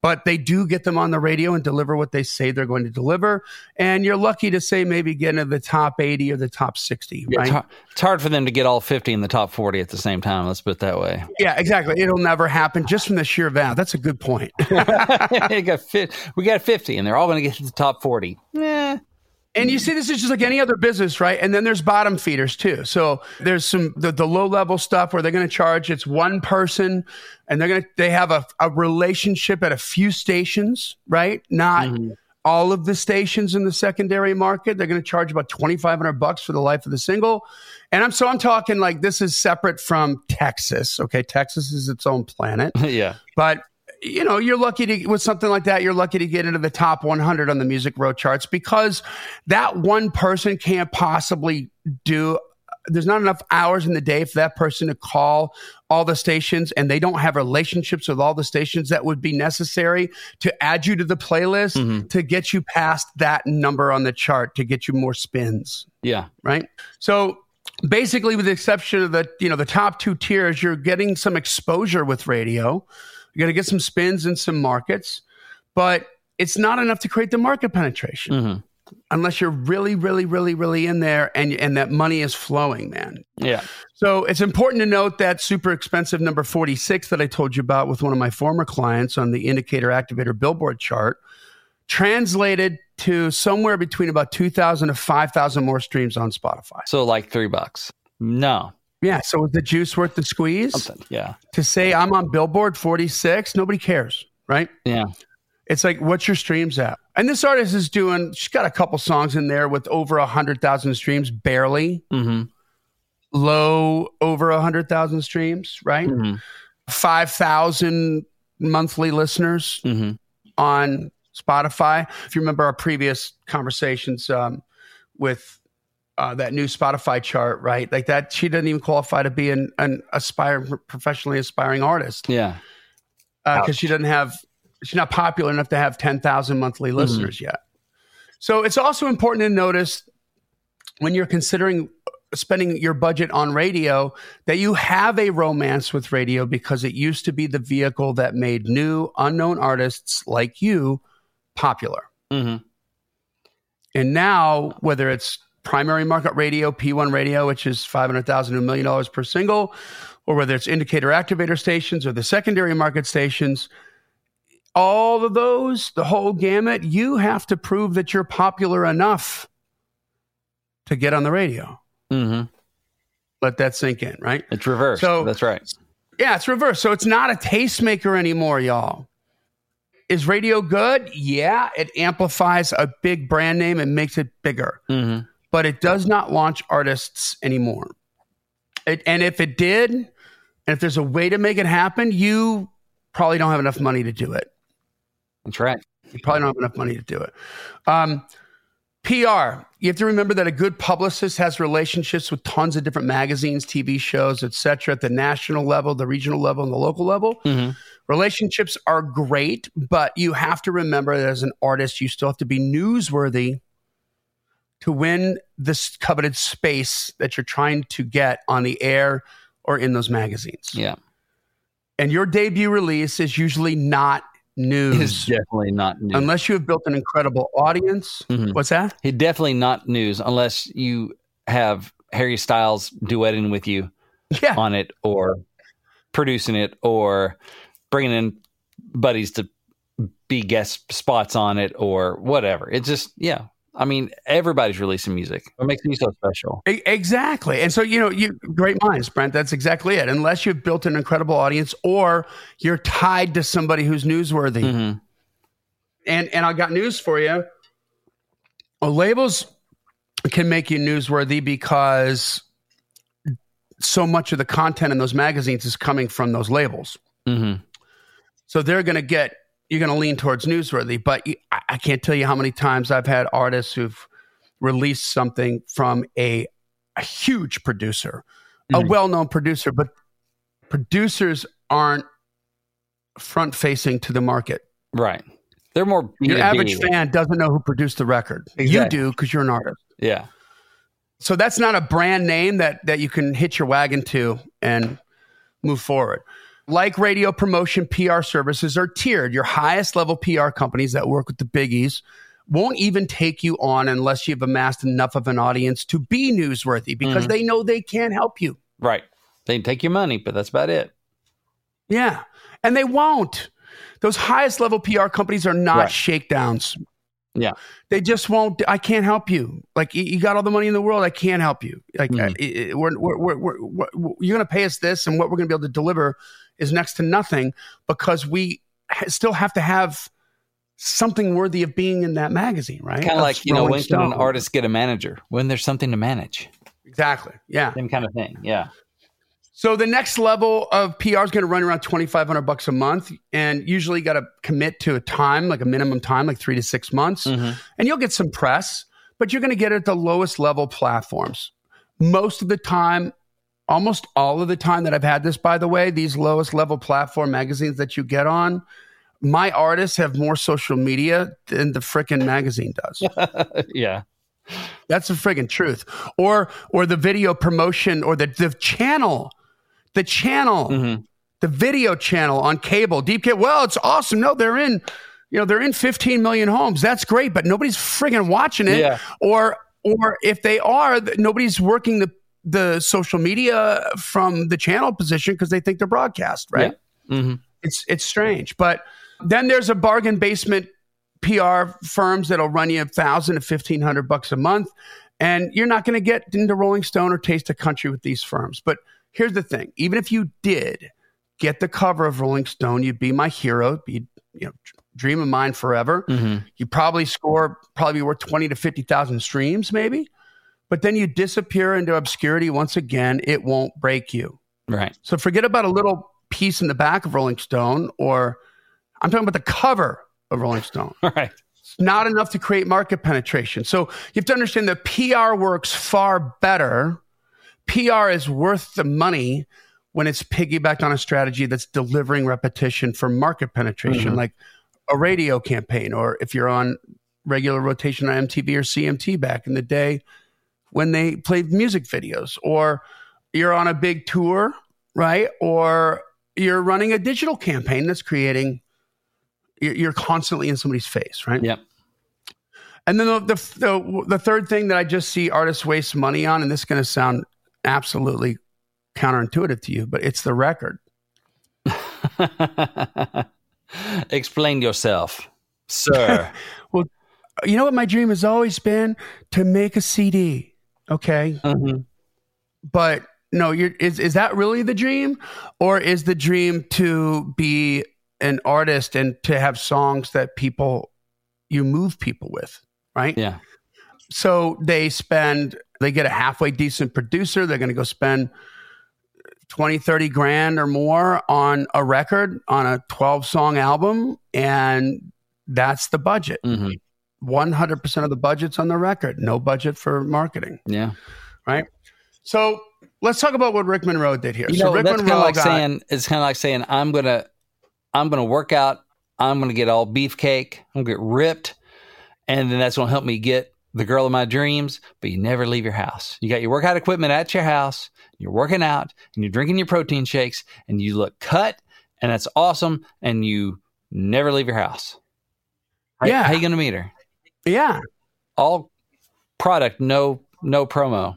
but they do get them on the radio and deliver what they say they're going to deliver. And you're lucky to say maybe get into the top eighty or the top sixty, right? It's hard, it's hard for them to get all fifty in the top forty at the same time. Let's put it that way. Yeah, exactly. It'll never happen just from the sheer value. That's a good point. we, got fifty, we got fifty and they're all going to get to the top forty. Yeah. And you see, this is just like any other business, right? And then there's bottom feeders too. So there's some, the, the low level stuff where they're going to charge, it's one person and they're going to, they have a, a relationship at a few stations, right? Not mm-hmm. all of the stations in the secondary market. They're going to charge about twenty-five hundred bucks for the life of the single. And I'm, so I'm talking like, this is separate from Texas. Okay. Texas is its own planet. yeah. But you know, you're lucky to, with something like that, you're lucky to get into the top one hundred on the Music Row charts, because that one person can't possibly do, there's not enough hours in the day for that person to call all the stations, and they don't have relationships with all the stations that would be necessary to add you to the playlist mm-hmm. to get you past that number on the chart, to get you more spins. Yeah. Right. So basically, with the exception of the, you know, the top two tiers, you're getting some exposure with radio. You're going to get some spins in some markets, but it's not enough to create the market penetration mm-hmm. unless you're really, really, really, really in there and and that money is flowing, man. Yeah. So it's important to note that super expensive number forty-six that I told you about with one of my former clients on the indicator activator Billboard chart translated to somewhere between about two thousand to five thousand more streams on Spotify. So like three bucks. No. Yeah, so is the juice worth the squeeze? Something, yeah. To say I'm on Billboard forty-six, nobody cares, right? Yeah. It's like, what's your streams at? And this artist is doing, she's got a couple songs in there with over one hundred thousand streams, barely. Mm-hmm. Low, over one hundred thousand streams, right? Mm-hmm. five thousand monthly listeners mm-hmm. on Spotify. If you remember our previous conversations um, with uh, that new Spotify chart, right? Like that, she doesn't even qualify to be an, an aspiring, professionally aspiring artist. Yeah. Because uh, she doesn't have, she's not popular enough to have ten thousand monthly listeners mm-hmm. yet. So it's also important to notice when you're considering spending your budget on radio, that you have a romance with radio because it used to be the vehicle that made new, unknown artists like you popular. Mm-hmm. And now, whether it's primary market radio, P one radio, which is five hundred thousand dollars to a million dollars per single, or whether it's indicator activator stations or the secondary market stations, all of those, the whole gamut, you have to prove that you're popular enough to get on the radio. Mm-hmm. Let that sink in, right? It's reversed. So, that's right. Yeah, it's reversed. So it's not a tastemaker anymore, y'all. Is radio good? Yeah, it amplifies a big brand name and makes it bigger. Mm-hmm. But it does not launch artists anymore. It, and if it did, and if there's a way to make it happen, you probably don't have enough money to do it. That's right. You probably don't have enough money to do it. Um, P R. You have to remember that a good publicist has relationships with tons of different magazines, T V shows, et cetera, at the national level, the regional level, and the local level. Mm-hmm. Relationships are great, but you have to remember that as an artist, you still have to be newsworthy to win this coveted space that you're trying to get on the air or in those magazines. Yeah. And your debut release is usually not news. It's definitely not news. Unless you have built an incredible audience. Mm-hmm. What's that? It's definitely not news unless you have Harry Styles duetting with you yeah. on it or producing it or bringing in buddies to be guest spots on it or whatever. It's just, yeah. I mean, everybody's releasing music. What makes me so special? Exactly. And so, you know, you great minds, Brent. That's exactly it. Unless you've built an incredible audience or you're tied to somebody who's newsworthy. Mm-hmm. And and I got news for you. Well, labels can make you newsworthy because so much of the content in those magazines is coming from those labels. Mm-hmm. So they're going to get... You're going to lean towards newsworthy, but you, I can't tell you how many times I've had artists who've released something from a, a huge producer, mm-hmm. a well-known producer, but producers aren't front-facing to the market. Right. They're more... B and B. Your average fan doesn't know who produced the record. Exactly. You do because you're an artist. Yeah. So that's not a brand name that that you can hitch your wagon to and move forward. Like radio promotion, P R services are tiered. Your highest level P R companies that work with the biggies won't even take you on unless you've amassed enough of an audience to be newsworthy because mm-hmm. they know they can't help you. Right. They take your money, but that's about it. Yeah. And they won't. Those highest level P R companies are not right. shakedowns. Yeah. They just won't. I can't help you. Like you got all the money in the world. I can't help you. Like mm-hmm. I, I, we're, we're, we're, we're, we're, you're going to pay us this and what we're going to be able to deliver is next to nothing because we still have to have something worthy of being in that magazine, right? Kind of like, you know, when can an artist get a manager? When there's something to manage. Exactly. Yeah. Same kind of thing. Yeah. So the next level of P R is going to run around twenty-five hundred bucks a month and usually got to commit to a time, like a minimum time, like three to six months. Mm-hmm. And you'll get some press, but you're going to get it at the lowest level platforms. Most of the time, almost all of the time that I've had this, by the way, these lowest level platform magazines that you get on, my artists have more social media than the frickin' magazine does. Yeah. That's the friggin' truth. Or or the video promotion or the, the channel, the channel, mm-hmm. the video channel on cable, deep cable. Well, it's awesome. No, they're in, you know, they're in fifteen million homes. That's great, but nobody's friggin' watching it. Yeah. Or or if they are, nobody's working the the social media from the channel position because they think they're broadcast, right? Yeah. Mm-hmm. It's it's strange. But then there's a bargain basement P R firms that'll run you a thousand to fifteen hundred bucks a month. And you're not going to get into Rolling Stone or Taste of Country with these firms. But here's the thing. Even if you did get the cover of Rolling Stone, you'd be my hero. You'd, you know, dream of mine forever. Mm-hmm. You probably score probably worth twenty to fifty thousand streams, maybe. But then you disappear into obscurity once again, it won't break you. Right. So forget about a little piece in the back of Rolling Stone or I'm talking about the cover of Rolling Stone. All right. It's not enough to create market penetration. So you have to understand that P R works far better. P R is worth the money when it's piggybacked on a strategy that's delivering repetition for market penetration, mm-hmm. like a radio campaign, or if you're on regular rotation on M T V or C M T back in the day when they played music videos, or you're on a big tour, right? Or you're running a digital campaign that's creating, you're constantly in somebody's face, right? Yep. And then the, the, the, the third thing that I just see artists waste money on, and this is going to sound absolutely counterintuitive to you, but it's the record. Explain yourself, sir. Well, you know what my dream has always been? To make a C D, okay? Mm-hmm. But no, you're, is, is that really the dream? Or is the dream to be an artist and to have songs that people, you move people with, right? Yeah. So they spend, they get a halfway decent producer, they're going to go spend twenty, thirty grand or more on a record, on a twelve song album, and that's the budget. Mm-hmm. one hundred percent of the budget's on the record. No budget for marketing. Yeah. Right? So let's talk about what Rick Monroe did here. You know, so Rick that's Monroe like got, saying, it's kind of like saying, I'm going to I'm gonna work out, I'm going to get all beefcake, I'm going to get ripped, and then that's going to help me get the girl of my dreams, but you never leave your house. You got your workout equipment at your house, you're working out, and you're drinking your protein shakes, and you look cut, and that's awesome, and you never leave your house. Right? Yeah. How are you going to meet her? Yeah. All product, no no promo.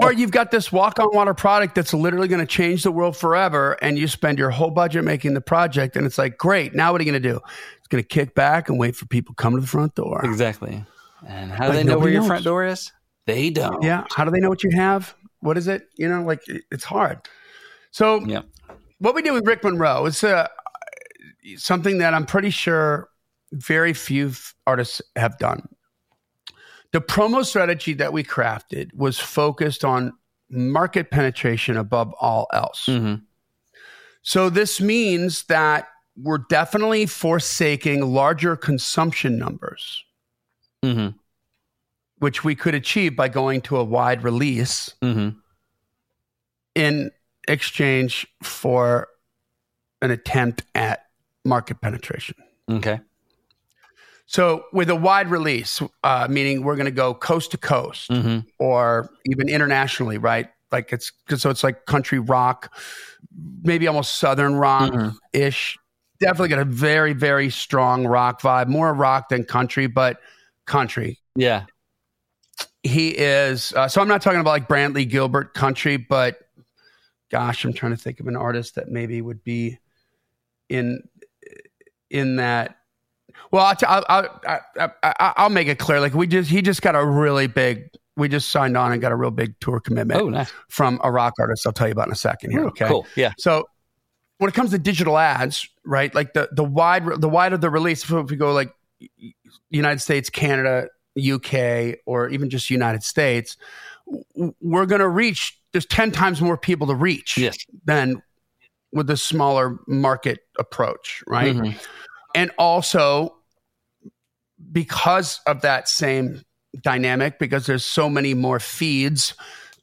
Or you've got this walk-on-water product that's literally going to change the world forever, and you spend your whole budget making the project, and it's like, great, now what are you going to do? It's going to kick back and wait for people to come to the front door. Exactly. And how do like they know where your knows. front door is? They don't. Yeah. How do they know what you have? What is it? You know, like, it's hard. So yeah. What we did with Rick Monroe is uh, something that I'm pretty sure very few artists have done. The promo strategy that we crafted was focused on market penetration above all else. Mm-hmm. So this means that we're definitely forsaking larger consumption numbers, mm-hmm. which we could achieve by going to a wide release mm-hmm. in exchange for an attempt at market penetration. Okay. So with a wide release, uh, meaning we're going to go coast to coast mm-hmm. or even internationally, right? Like it's so it's like country rock, maybe almost Southern rock-ish. Mm-hmm. Definitely got a very, very strong rock vibe, more rock than country, but country. Yeah. He is, uh, so I'm not talking about like Brantley Gilbert country, but gosh, I'm trying to think of an artist that maybe would be in in that. Well, I'll, t- I'll, I'll, I'll, I'll make it clear. Like we just, he just got a really big, we just signed on and got a real big tour commitment oh, nice. from a rock artist. I'll tell you about in a second here. Ooh, okay. Cool. Yeah. So when it comes to digital ads, right? Like the, the wide, the wide of the release, if we go like United States, Canada, U K, or even just United States, we're going to reach, there's ten times more people to reach yes. than with the smaller market approach. Right. Mm-hmm. And also, because of that same dynamic, because there's so many more feeds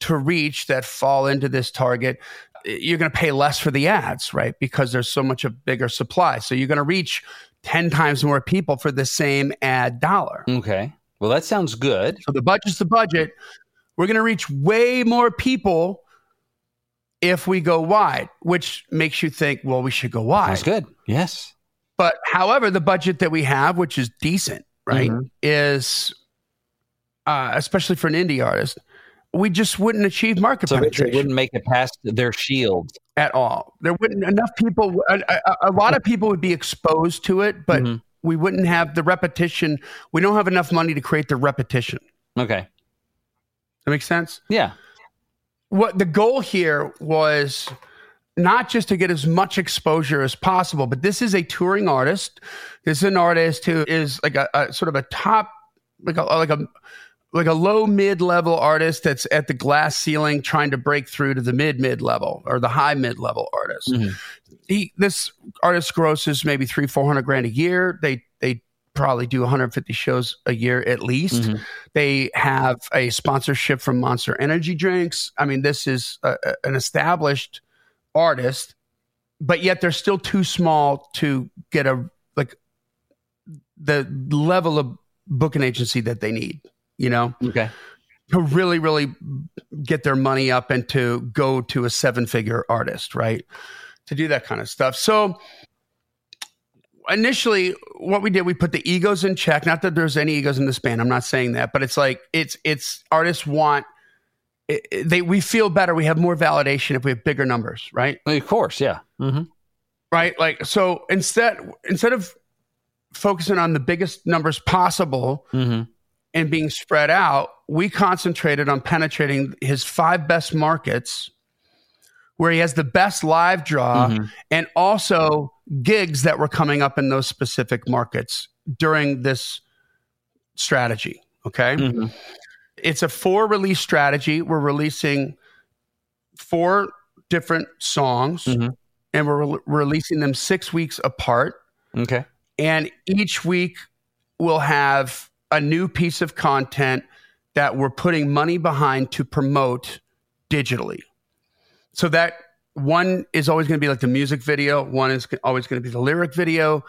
to reach that fall into this target, you're going to pay less for the ads, right? Because there's so much a bigger supply. So you're going to reach ten times more people for the same ad dollar. Okay. Well, that sounds good. So the budget's the budget. We're going to reach way more people if we go wide, which makes you think, well, we should go wide. That's good. Yes. But however, the budget that we have, which is decent, right, mm-hmm. is, uh, especially for an indie artist, we just wouldn't achieve market so penetration. It wouldn't make it past their shield. At all. There wouldn't enough people, a, a, a lot of people would be exposed to it, but mm-hmm. we wouldn't have the repetition. We don't have enough money to create the repetition. Okay. That makes sense? Yeah. What the goal here was... not just to get as much exposure as possible, but this is a touring artist. This is an artist who is like a, a sort of a top, like a like a like a low mid level artist that's at the glass ceiling trying to break through to the mid mid level or the high mid level artist. Mm-hmm. he, this artist grosses maybe three, four hundred grand a year. They they probably do one hundred fifty shows a year at least. Mm-hmm. They have a sponsorship from Monster Energy drinks. I mean, this is a, a, an established artist, but yet they're still too small to get a like the level of booking agency that they need. You know, okay, to really, really get their money up and to go to a seven-figure artist, right? To do that kind of stuff. So initially what we did, we put the egos in check. Not that there's any egos in this band. I'm not saying that, but it's like, it's, it's artists want, it, it, they, we feel better. We have more validation if we have bigger numbers, right? Of course. Yeah. Mm-hmm. Right. Like, so instead, instead of focusing on the biggest numbers possible mm-hmm. and being spread out, we concentrated on penetrating his five best markets where he has the best live draw mm-hmm. and also gigs that were coming up in those specific markets during this strategy. Okay. Mm-hmm. It's a four release strategy. We're releasing four different songs mm-hmm. and we're re- releasing them six weeks apart. Okay. And each week we'll have a new piece of content that we're putting money behind to promote digitally. So that one is always going to be like the music video. One is always going to be the lyric video.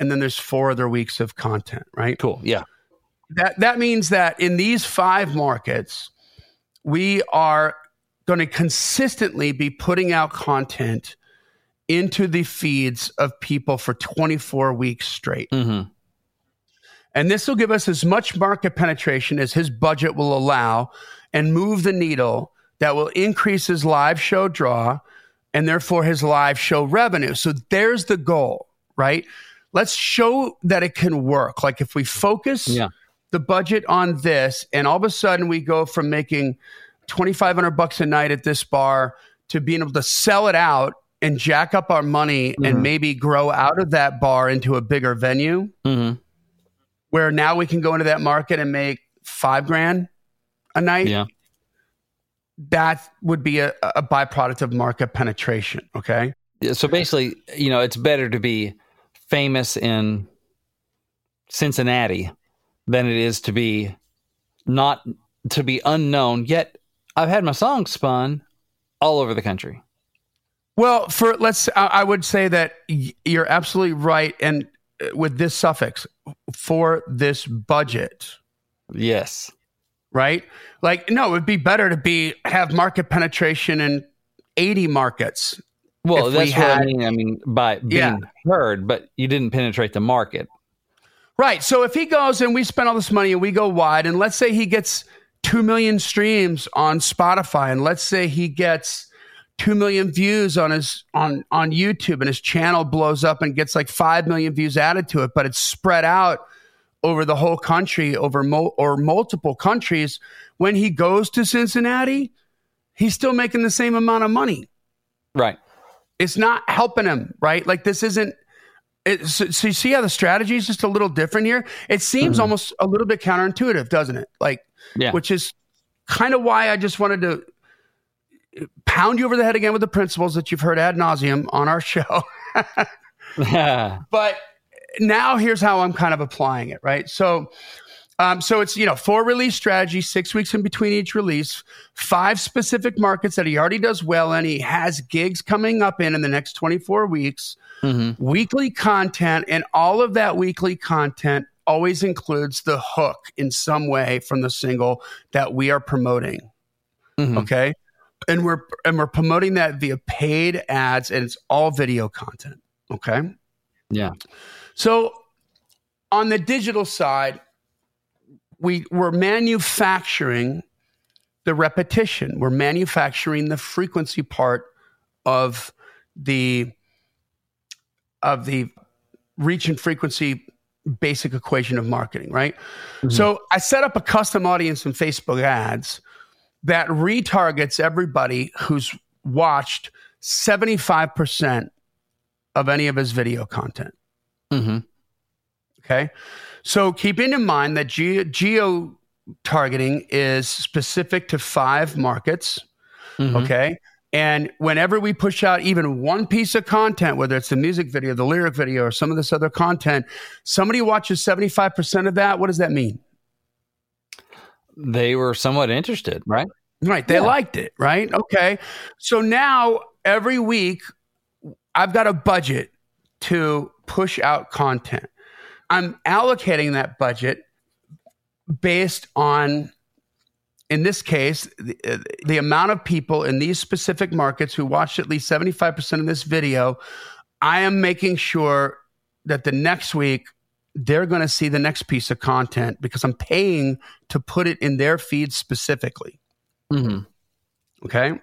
And then there's four other weeks of content, right? Cool. Yeah. That that means that in these five markets, we are going to consistently be putting out content into the feeds of people for twenty-four weeks straight. Mm-hmm. And this will give us as much market penetration as his budget will allow and move the needle that will increase his live show draw and therefore his live show revenue. So there's the goal, right? Let's show that it can work. Like if we focus yeah. the budget on this and all of a sudden we go from making twenty-five hundred bucks a night at this bar to being able to sell it out and jack up our money mm-hmm. and maybe grow out of that bar into a bigger venue mm-hmm. where now we can go into that market and make five grand a night. Yeah. That would be a, a byproduct of market penetration, okay? Yeah, so basically, you know, it's better to be famous in Cincinnati than it is to be not to be unknown, yet I've had my song spun all over the country. Well, for let's I would say that you're absolutely right, and with this suffix, for this budget. Yes. Right? Like, no, it'd be better to be have market penetration in eighty markets. Well, that's we had, what I mean. I mean, by being yeah. heard, but you didn't penetrate the market. Right. So if he goes and we spend all this money and we go wide, and let's say he gets two million streams on Spotify, and let's say he gets two million views on his on, on YouTube, and his channel blows up and gets like five million views added to it, but it's spread out over the whole country, over mo- or multiple countries. When he goes to Cincinnati, he's still making the same amount of money. Right. It's not helping him, right? Like this isn't, it, so, so you see how the strategy is just a little different here? It seems mm-hmm. almost a little bit counterintuitive, doesn't it? Like, yeah. which is kind of why I just wanted to pound you over the head again with the principles that you've heard ad nauseum on our show. yeah. But now here's how I'm kind of applying it, right? So, um, so it's, you know, four release strategy, six weeks in between each release, five specific markets that he already does well in. He has gigs coming up in, in the next twenty-four weeks, mm-hmm. weekly content, and all of that weekly content always includes the hook in some way from the single that we are promoting. Mm-hmm. Okay. And we're, and we're promoting that via paid ads, and it's all video content. Okay. Yeah. So on the digital side, we, we're manufacturing the repetition. We're manufacturing the frequency part of the of the reach and frequency basic equation of marketing, right? Mm-hmm. So I set up a custom audience in Facebook ads that retargets everybody who's watched seventy-five percent of any of his video content. Mm-hmm. Okay. So keeping in mind that ge- geo targeting is specific to five markets. Mm-hmm. Okay. And whenever we push out even one piece of content, whether it's the music video, the lyric video, or some of this other content, somebody watches seventy-five percent of that. What does that mean? They were somewhat interested, right? Right. They yeah. liked it, right? Okay. So now every week I've got a budget to push out content. I'm allocating that budget based on, in this case, the, the amount of people in these specific markets who watched at least seventy-five percent of this video. I am making sure that the next week they're going to see the next piece of content because I'm paying to put it in their feed specifically. Mm-hmm. Okay.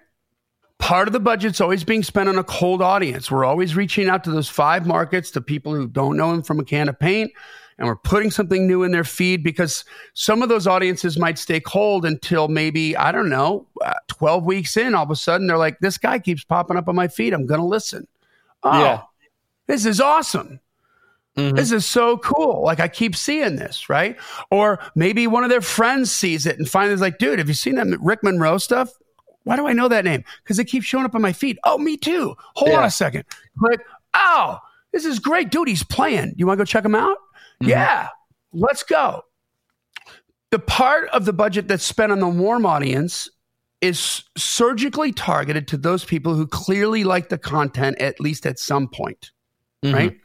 Part of the budget's always being spent on a cold audience. We're always reaching out to those five markets, to people who don't know them from a can of paint, and we're putting something new in their feed because some of those audiences might stay cold until maybe, I don't know, twelve weeks in, all of a sudden they're like, this guy keeps popping up on my feed. I'm going to listen. Oh, yeah. This is awesome. Mm-hmm. This is so cool. Like, I keep seeing this, right? Or maybe one of their friends sees it and finally is like, dude, have you seen that Rick Monroe stuff? Why do I know that name? Because it keeps showing up on my feed. Oh, me too. Hold yeah. on a second. Like, oh, this is great. Dude, he's playing. You want to go check him out? Mm-hmm. Yeah, let's go. The part of the budget that's spent on the warm audience is surgically targeted to those people who clearly like the content, at least at some point, mm-hmm. right?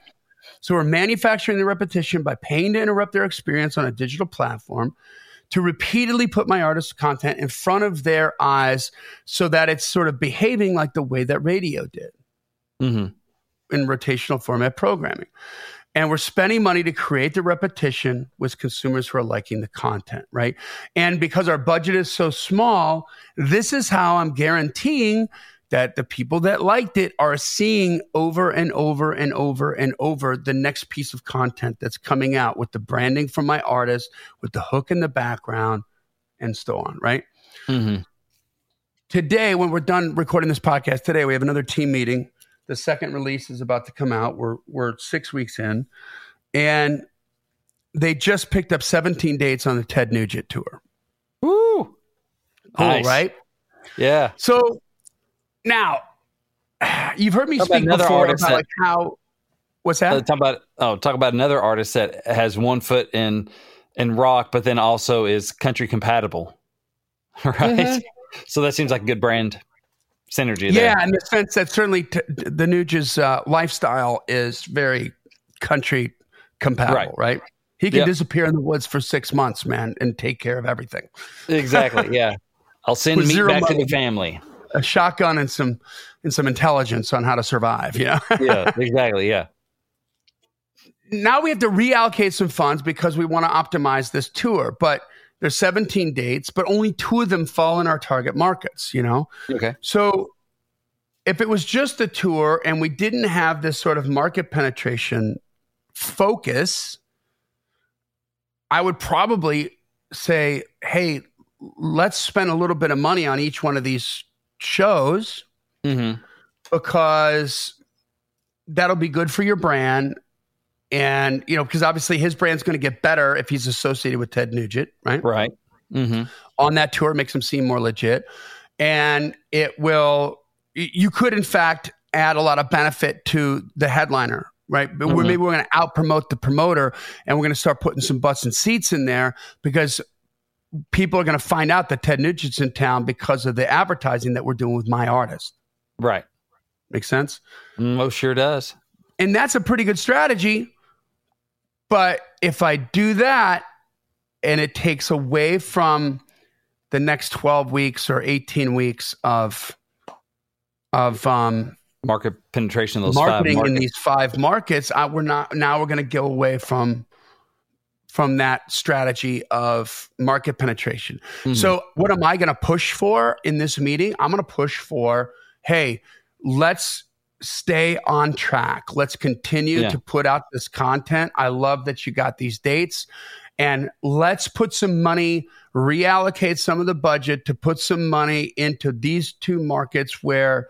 So we're manufacturing the repetition by paying to interrupt their experience on a digital platform to repeatedly put my artist's content in front of their eyes so that it's sort of behaving like the way that radio did mm-hmm. in rotational format programming. And we're spending money to create the repetition with consumers who are liking the content, right? And because our budget is so small, this is how I'm guaranteeing that the people that liked it are seeing over and over and over and over the next piece of content that's coming out with the branding from my artist, with the hook in the background, and so on, right? Mm-hmm. Today, when we're done recording this podcast today, we have another team meeting. The second release is about to come out. We're we're six weeks in. And they just picked up seventeen dates on the Ted Nugent tour. Woo! Cool, nice. Right? Yeah. So... Now, you've heard me talk speak about before about that, like how, what's that? Uh, talk about, oh, talk about another artist that has one foot in in rock, but then also is country compatible, right? Mm-hmm. So that seems like a good brand synergy there. Yeah, in the sense that certainly t- the Nugent's uh, lifestyle is very country compatible, right? right? He can yep. disappear in the woods for six months, man, and take care of everything. Exactly, yeah. I'll send meat back money. to the family. A shotgun and some and some intelligence on how to survive, you know? Yeah, exactly, yeah. Now we have to reallocate some funds because we want to optimize this tour, but there's seventeen dates, but only two of them fall in our target markets, you know? Okay. So if it was just the tour and we didn't have this sort of market penetration focus, I would probably say, hey, let's spend a little bit of money on each one of these shows mm-hmm. because that'll be good for your brand. And, you know, because obviously his brand's going to get better if he's associated with Ted Nugent, right? Right. Mm-hmm. On that tour, makes him seem more legit. And it will, you could in fact add a lot of benefit to the headliner, right? But mm-hmm. we're, maybe we're going to out promote the promoter and we're going to start putting some butts and seats in there because people are going to find out that Ted Nugent's in town because of the advertising that we're doing with my artist. Right. Make sense? Most sure does. And that's a pretty good strategy. But if I do that and it takes away from the next twelve weeks or eighteen weeks of, of, um, market penetration, those marketing five in these five markets, I, we're not, now we're going to go away from, from that strategy of market penetration. Mm-hmm. So what am I going to push for in this meeting? I'm going to push for, hey, let's stay on track. Let's continue yeah. to put out this content. I love that you got these dates. And let's put some money, reallocate some of the budget to put some money into these two markets where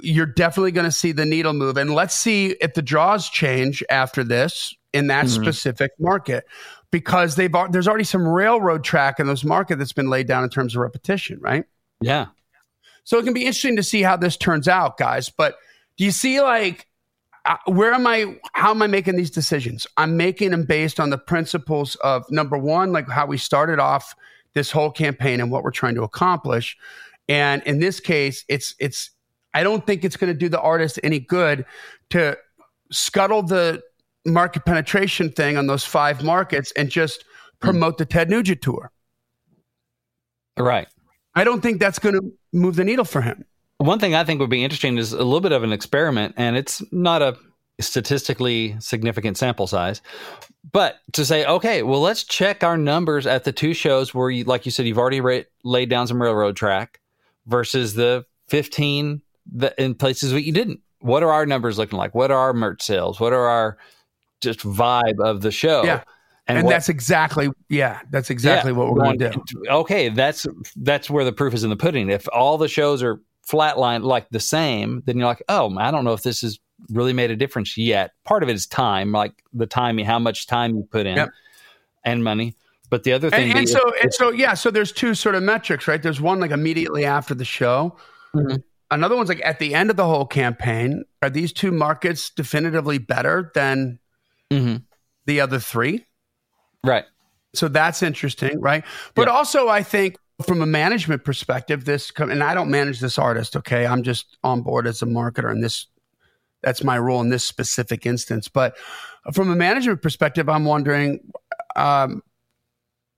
you're definitely going to see the needle move. And let's see if the draws change after this in that mm-hmm. specific market, because they've there's already some railroad track in those market that's been laid down in terms of repetition, right? Yeah. So it can be interesting to see how this turns out, guys. But do you see, like, where am I, how am I making these decisions? I'm making them based on the principles of, number one, like how we started off this whole campaign and what we're trying to accomplish. And in this case, it's, it's, I don't think it's going to do the artist any good to scuttle the market penetration thing on those five markets and just promote the Ted Nugent tour. Right. I don't think that's going to move the needle for him. One thing I think would be interesting is a little bit of an experiment, and it's not a statistically significant sample size, but to say, okay, well, let's check our numbers at the two shows where you, like you said, you've already ra- laid down some railroad track versus the fifteen that in places that you didn't. What are our numbers looking like? What are our merch sales? What are our just vibe of the show? Yeah. And, and what, that's exactly, yeah, that's exactly yeah, what we're going to do. Okay. That's, that's where the proof is in the pudding. If all the shows are flatline, like the same, then you're like, oh, I don't know if this has really made a difference yet. Part of it is time, like the time, how much time you put in yep. and money. But the other thing, and, and so is, and so yeah, so there's two sort of metrics, right? There's one like immediately after the show. Mm-hmm. Another one's like at the end of the whole campaign. Are these two markets definitively better than mm-hmm. the other three? Right. So that's interesting, right? But yeah. also, I think, from a management perspective, this, and I don't manage this artist, okay? I'm just on board as a marketer, and this, that's my role in this specific instance. But from a management perspective, I'm wondering, um,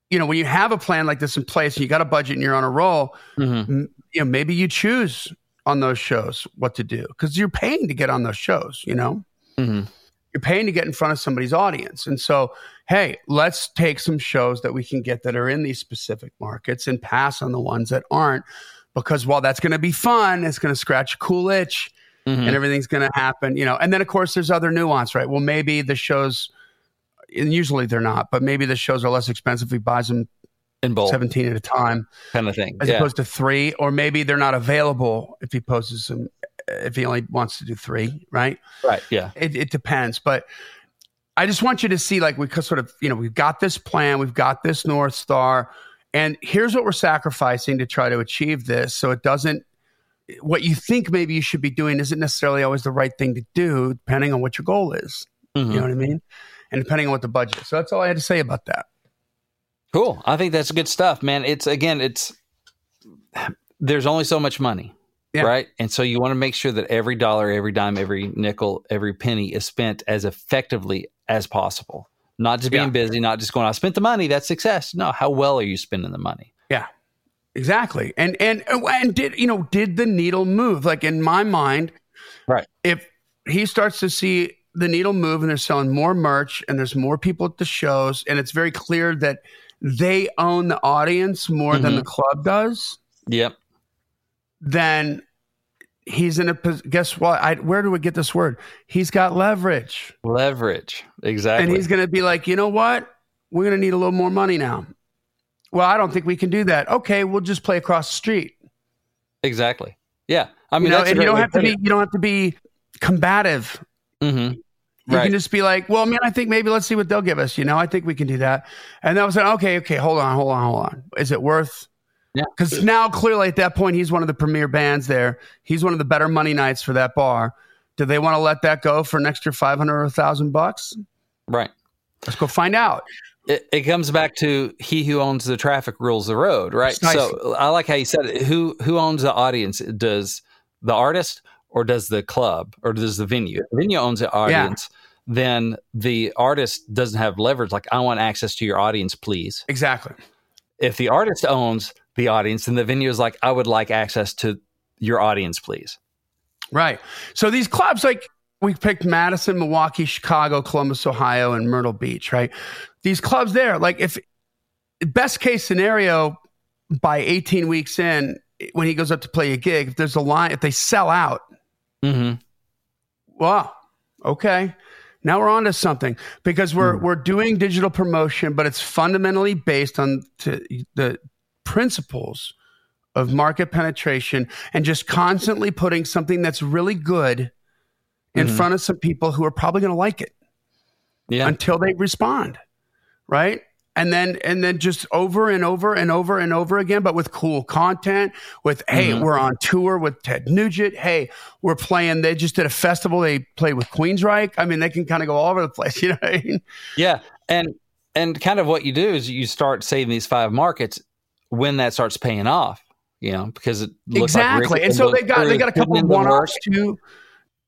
you know, when you have a plan like this in place, and you got a budget and you're on a roll, mm-hmm. m- you know, maybe you choose on those shows what to do, because you're paying to get on those shows, you know? Mm-hmm. You're paying to get in front of somebody's audience. And so, hey, let's take some shows that we can get that are in these specific markets and pass on the ones that aren't, because while that's going to be fun, it's going to scratch a cool itch mm-hmm. and everything's going to happen, you know. And then, of course, there's other nuance, right? Well, maybe the shows, and usually they're not, but maybe the shows are less expensive if he buys them in bulk, seventeen at a time kind of thing, as yeah. opposed to three, or maybe they're not available if he poses them. If he only wants to do three, right? Right, yeah. It, it depends. But I just want you to see, like, we sort of, you know, we've got this plan, we've got this North Star, and here's what we're sacrificing to try to achieve this. So it doesn't, what you think maybe you should be doing isn't necessarily always the right thing to do, depending on what your goal is. Mm-hmm. You know what I mean? And depending on what the budget is. So that's all I had to say about that. Cool. I think that's good stuff, man. It's, again, it's, there's only so much money. Yeah. Right. And so you want to make sure that every dollar, every dime, every nickel, every penny is spent as effectively as possible. Not just being yeah. busy, not just going, I spent the money, that's success. No, how well are you spending the money? Yeah, exactly. And, and, and did, you know, did the needle move? Like, in my mind, right. If he starts to see the needle move and they're selling more merch and there's more people at the shows, and it's very clear that they own the audience more mm-hmm. than the club does. Yep. Then he's in a, guess what? I, where do we get this word? He's got leverage. Leverage. Exactly. And he's going to be like, you know what? We're going to need a little more money now. Well, I don't think we can do that. Okay. We'll just play across the street. Exactly. Yeah. I mean, you know, and you don't have to be, you don't have to be combative. Mm-hmm. You right. can just be like, well, man, I think maybe let's see what they'll give us. You know, I think we can do that. And that was like, okay, okay, hold on, hold on, hold on. Is it worth Because yeah. now, clearly, at that point, he's one of the premier bands there. He's one of the better money nights for that bar. Do they want to let that go for an extra five hundred dollars or one thousand bucks? Right. Let's go find out. It, it comes back to he who owns the traffic rules the road, right? Nice. So I like how you said it. Who, who owns the audience? Does the artist, or does the club, or does the venue? If the venue owns the audience. Yeah. Then the artist doesn't have leverage. Like, I want access to your audience, please. Exactly. If the artist owns the audience, and the venue is like, I would like access to your audience, please. Right. So these clubs, like, we picked Madison, Milwaukee, Chicago, Columbus, Ohio, and Myrtle Beach, right? These clubs there, like, if best case scenario, by eighteen weeks in, when he goes up to play a gig, if there's a line, if they sell out, mm-hmm. wow, okay. Now we're on to something, because we're, mm. we're doing digital promotion, but it's fundamentally based on to, the principles of market penetration and just constantly putting something that's really good in mm-hmm. front of some people who are probably going to like it yeah. until they respond, right? And then, and then just over and over and over and over again, but with cool content, with, hey, mm-hmm. we're on tour with Ted Nugent. Hey, we're playing. They just did a festival. They played with Queensryche. I mean, they can kind of go all over the place, you know what I mean? Yeah. And, and kind of what you do is you start saving these five markets when that starts paying off, you know, because it looks exactly. like. Exactly. And so they got, they got a couple of one-offs too.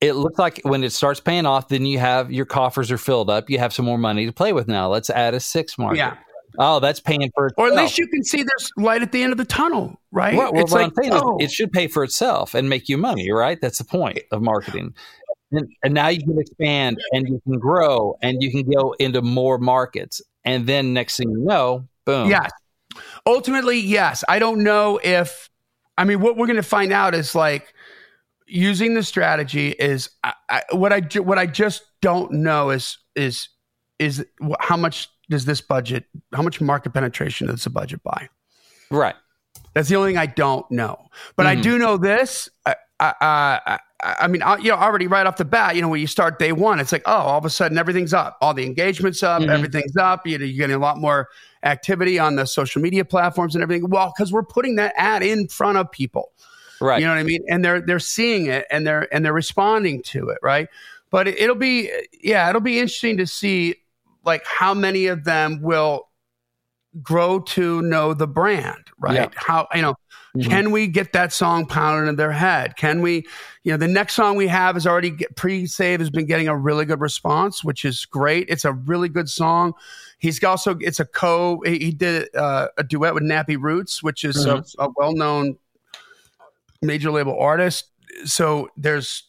It looks like when it starts paying off, then you have your coffers are filled up. You have some more money to play with now. Let's add a six market. Yeah. Oh, that's paying for itself. Or at least you can see there's light at the end of the tunnel, right? Well, well, it's what like, I'm saying oh. is it should pay for itself and make you money, right? That's the point of marketing. And, and now you can expand and you can grow and you can go into more markets. And then next thing you know, boom. Yes. Ultimately, yes. I don't know if, I mean, what we're going to find out is like, using the strategy is I, I, what I what I just don't know is is is how much does this budget, how much market penetration does the budget buy? Right, that's the only thing I don't know. But mm-hmm. I do know this. I I I, I mean, I, you know, already right off the bat, you know, when you start day one, it's like oh, all of a sudden everything's up, all the engagement's up, mm-hmm. everything's up. You know, you're getting a lot more activity on the social media platforms and everything. Well, because we're putting that ad in front of people. Right. You know what I mean? And they're they're seeing it and they're and they're responding to it, right? But it, it'll be yeah, it'll be interesting to see like how many of them will grow to know the brand, right? Yeah. How you know, mm-hmm. can we get that song pounded in their head? Can we, you know, the next song we have is already get, pre-save has been getting a really good response, which is great. It's a really good song. He's also it's a co he, he did uh, a duet with Nappy Roots, which is mm-hmm. a, a well-known major label artist. So there's,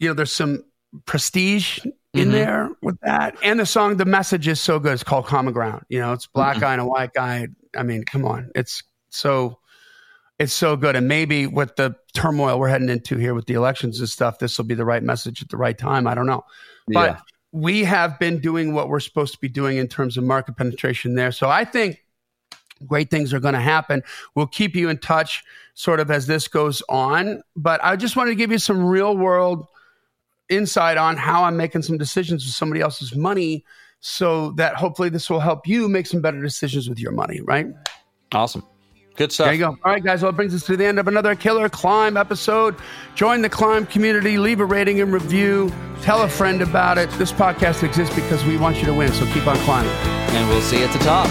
you know, there's some prestige in mm-hmm. there with that. And the song, the message is so good. It's called Common Ground. You know, it's black mm-hmm. guy and a white guy. I mean, come on. It's so, it's so good. And maybe with the turmoil we're heading into here with the elections and stuff, this will be the right message at the right time. I don't know. But yeah. we have been doing what we're supposed to be doing in terms of market penetration there. So I think great things are going to happen. We'll keep you in touch sort of as this goes on. But I just wanted to give you some real world insight on how I'm making some decisions with somebody else's money so that hopefully this will help you make some better decisions with your money, right? Awesome. Good stuff. There you go. All right, guys. Well, it brings us to the end of another Killer Climb episode. Join the Climb community. Leave a rating and review. Tell a friend about it. This podcast exists because we want you to win, so keep on climbing. And we'll see you at the top.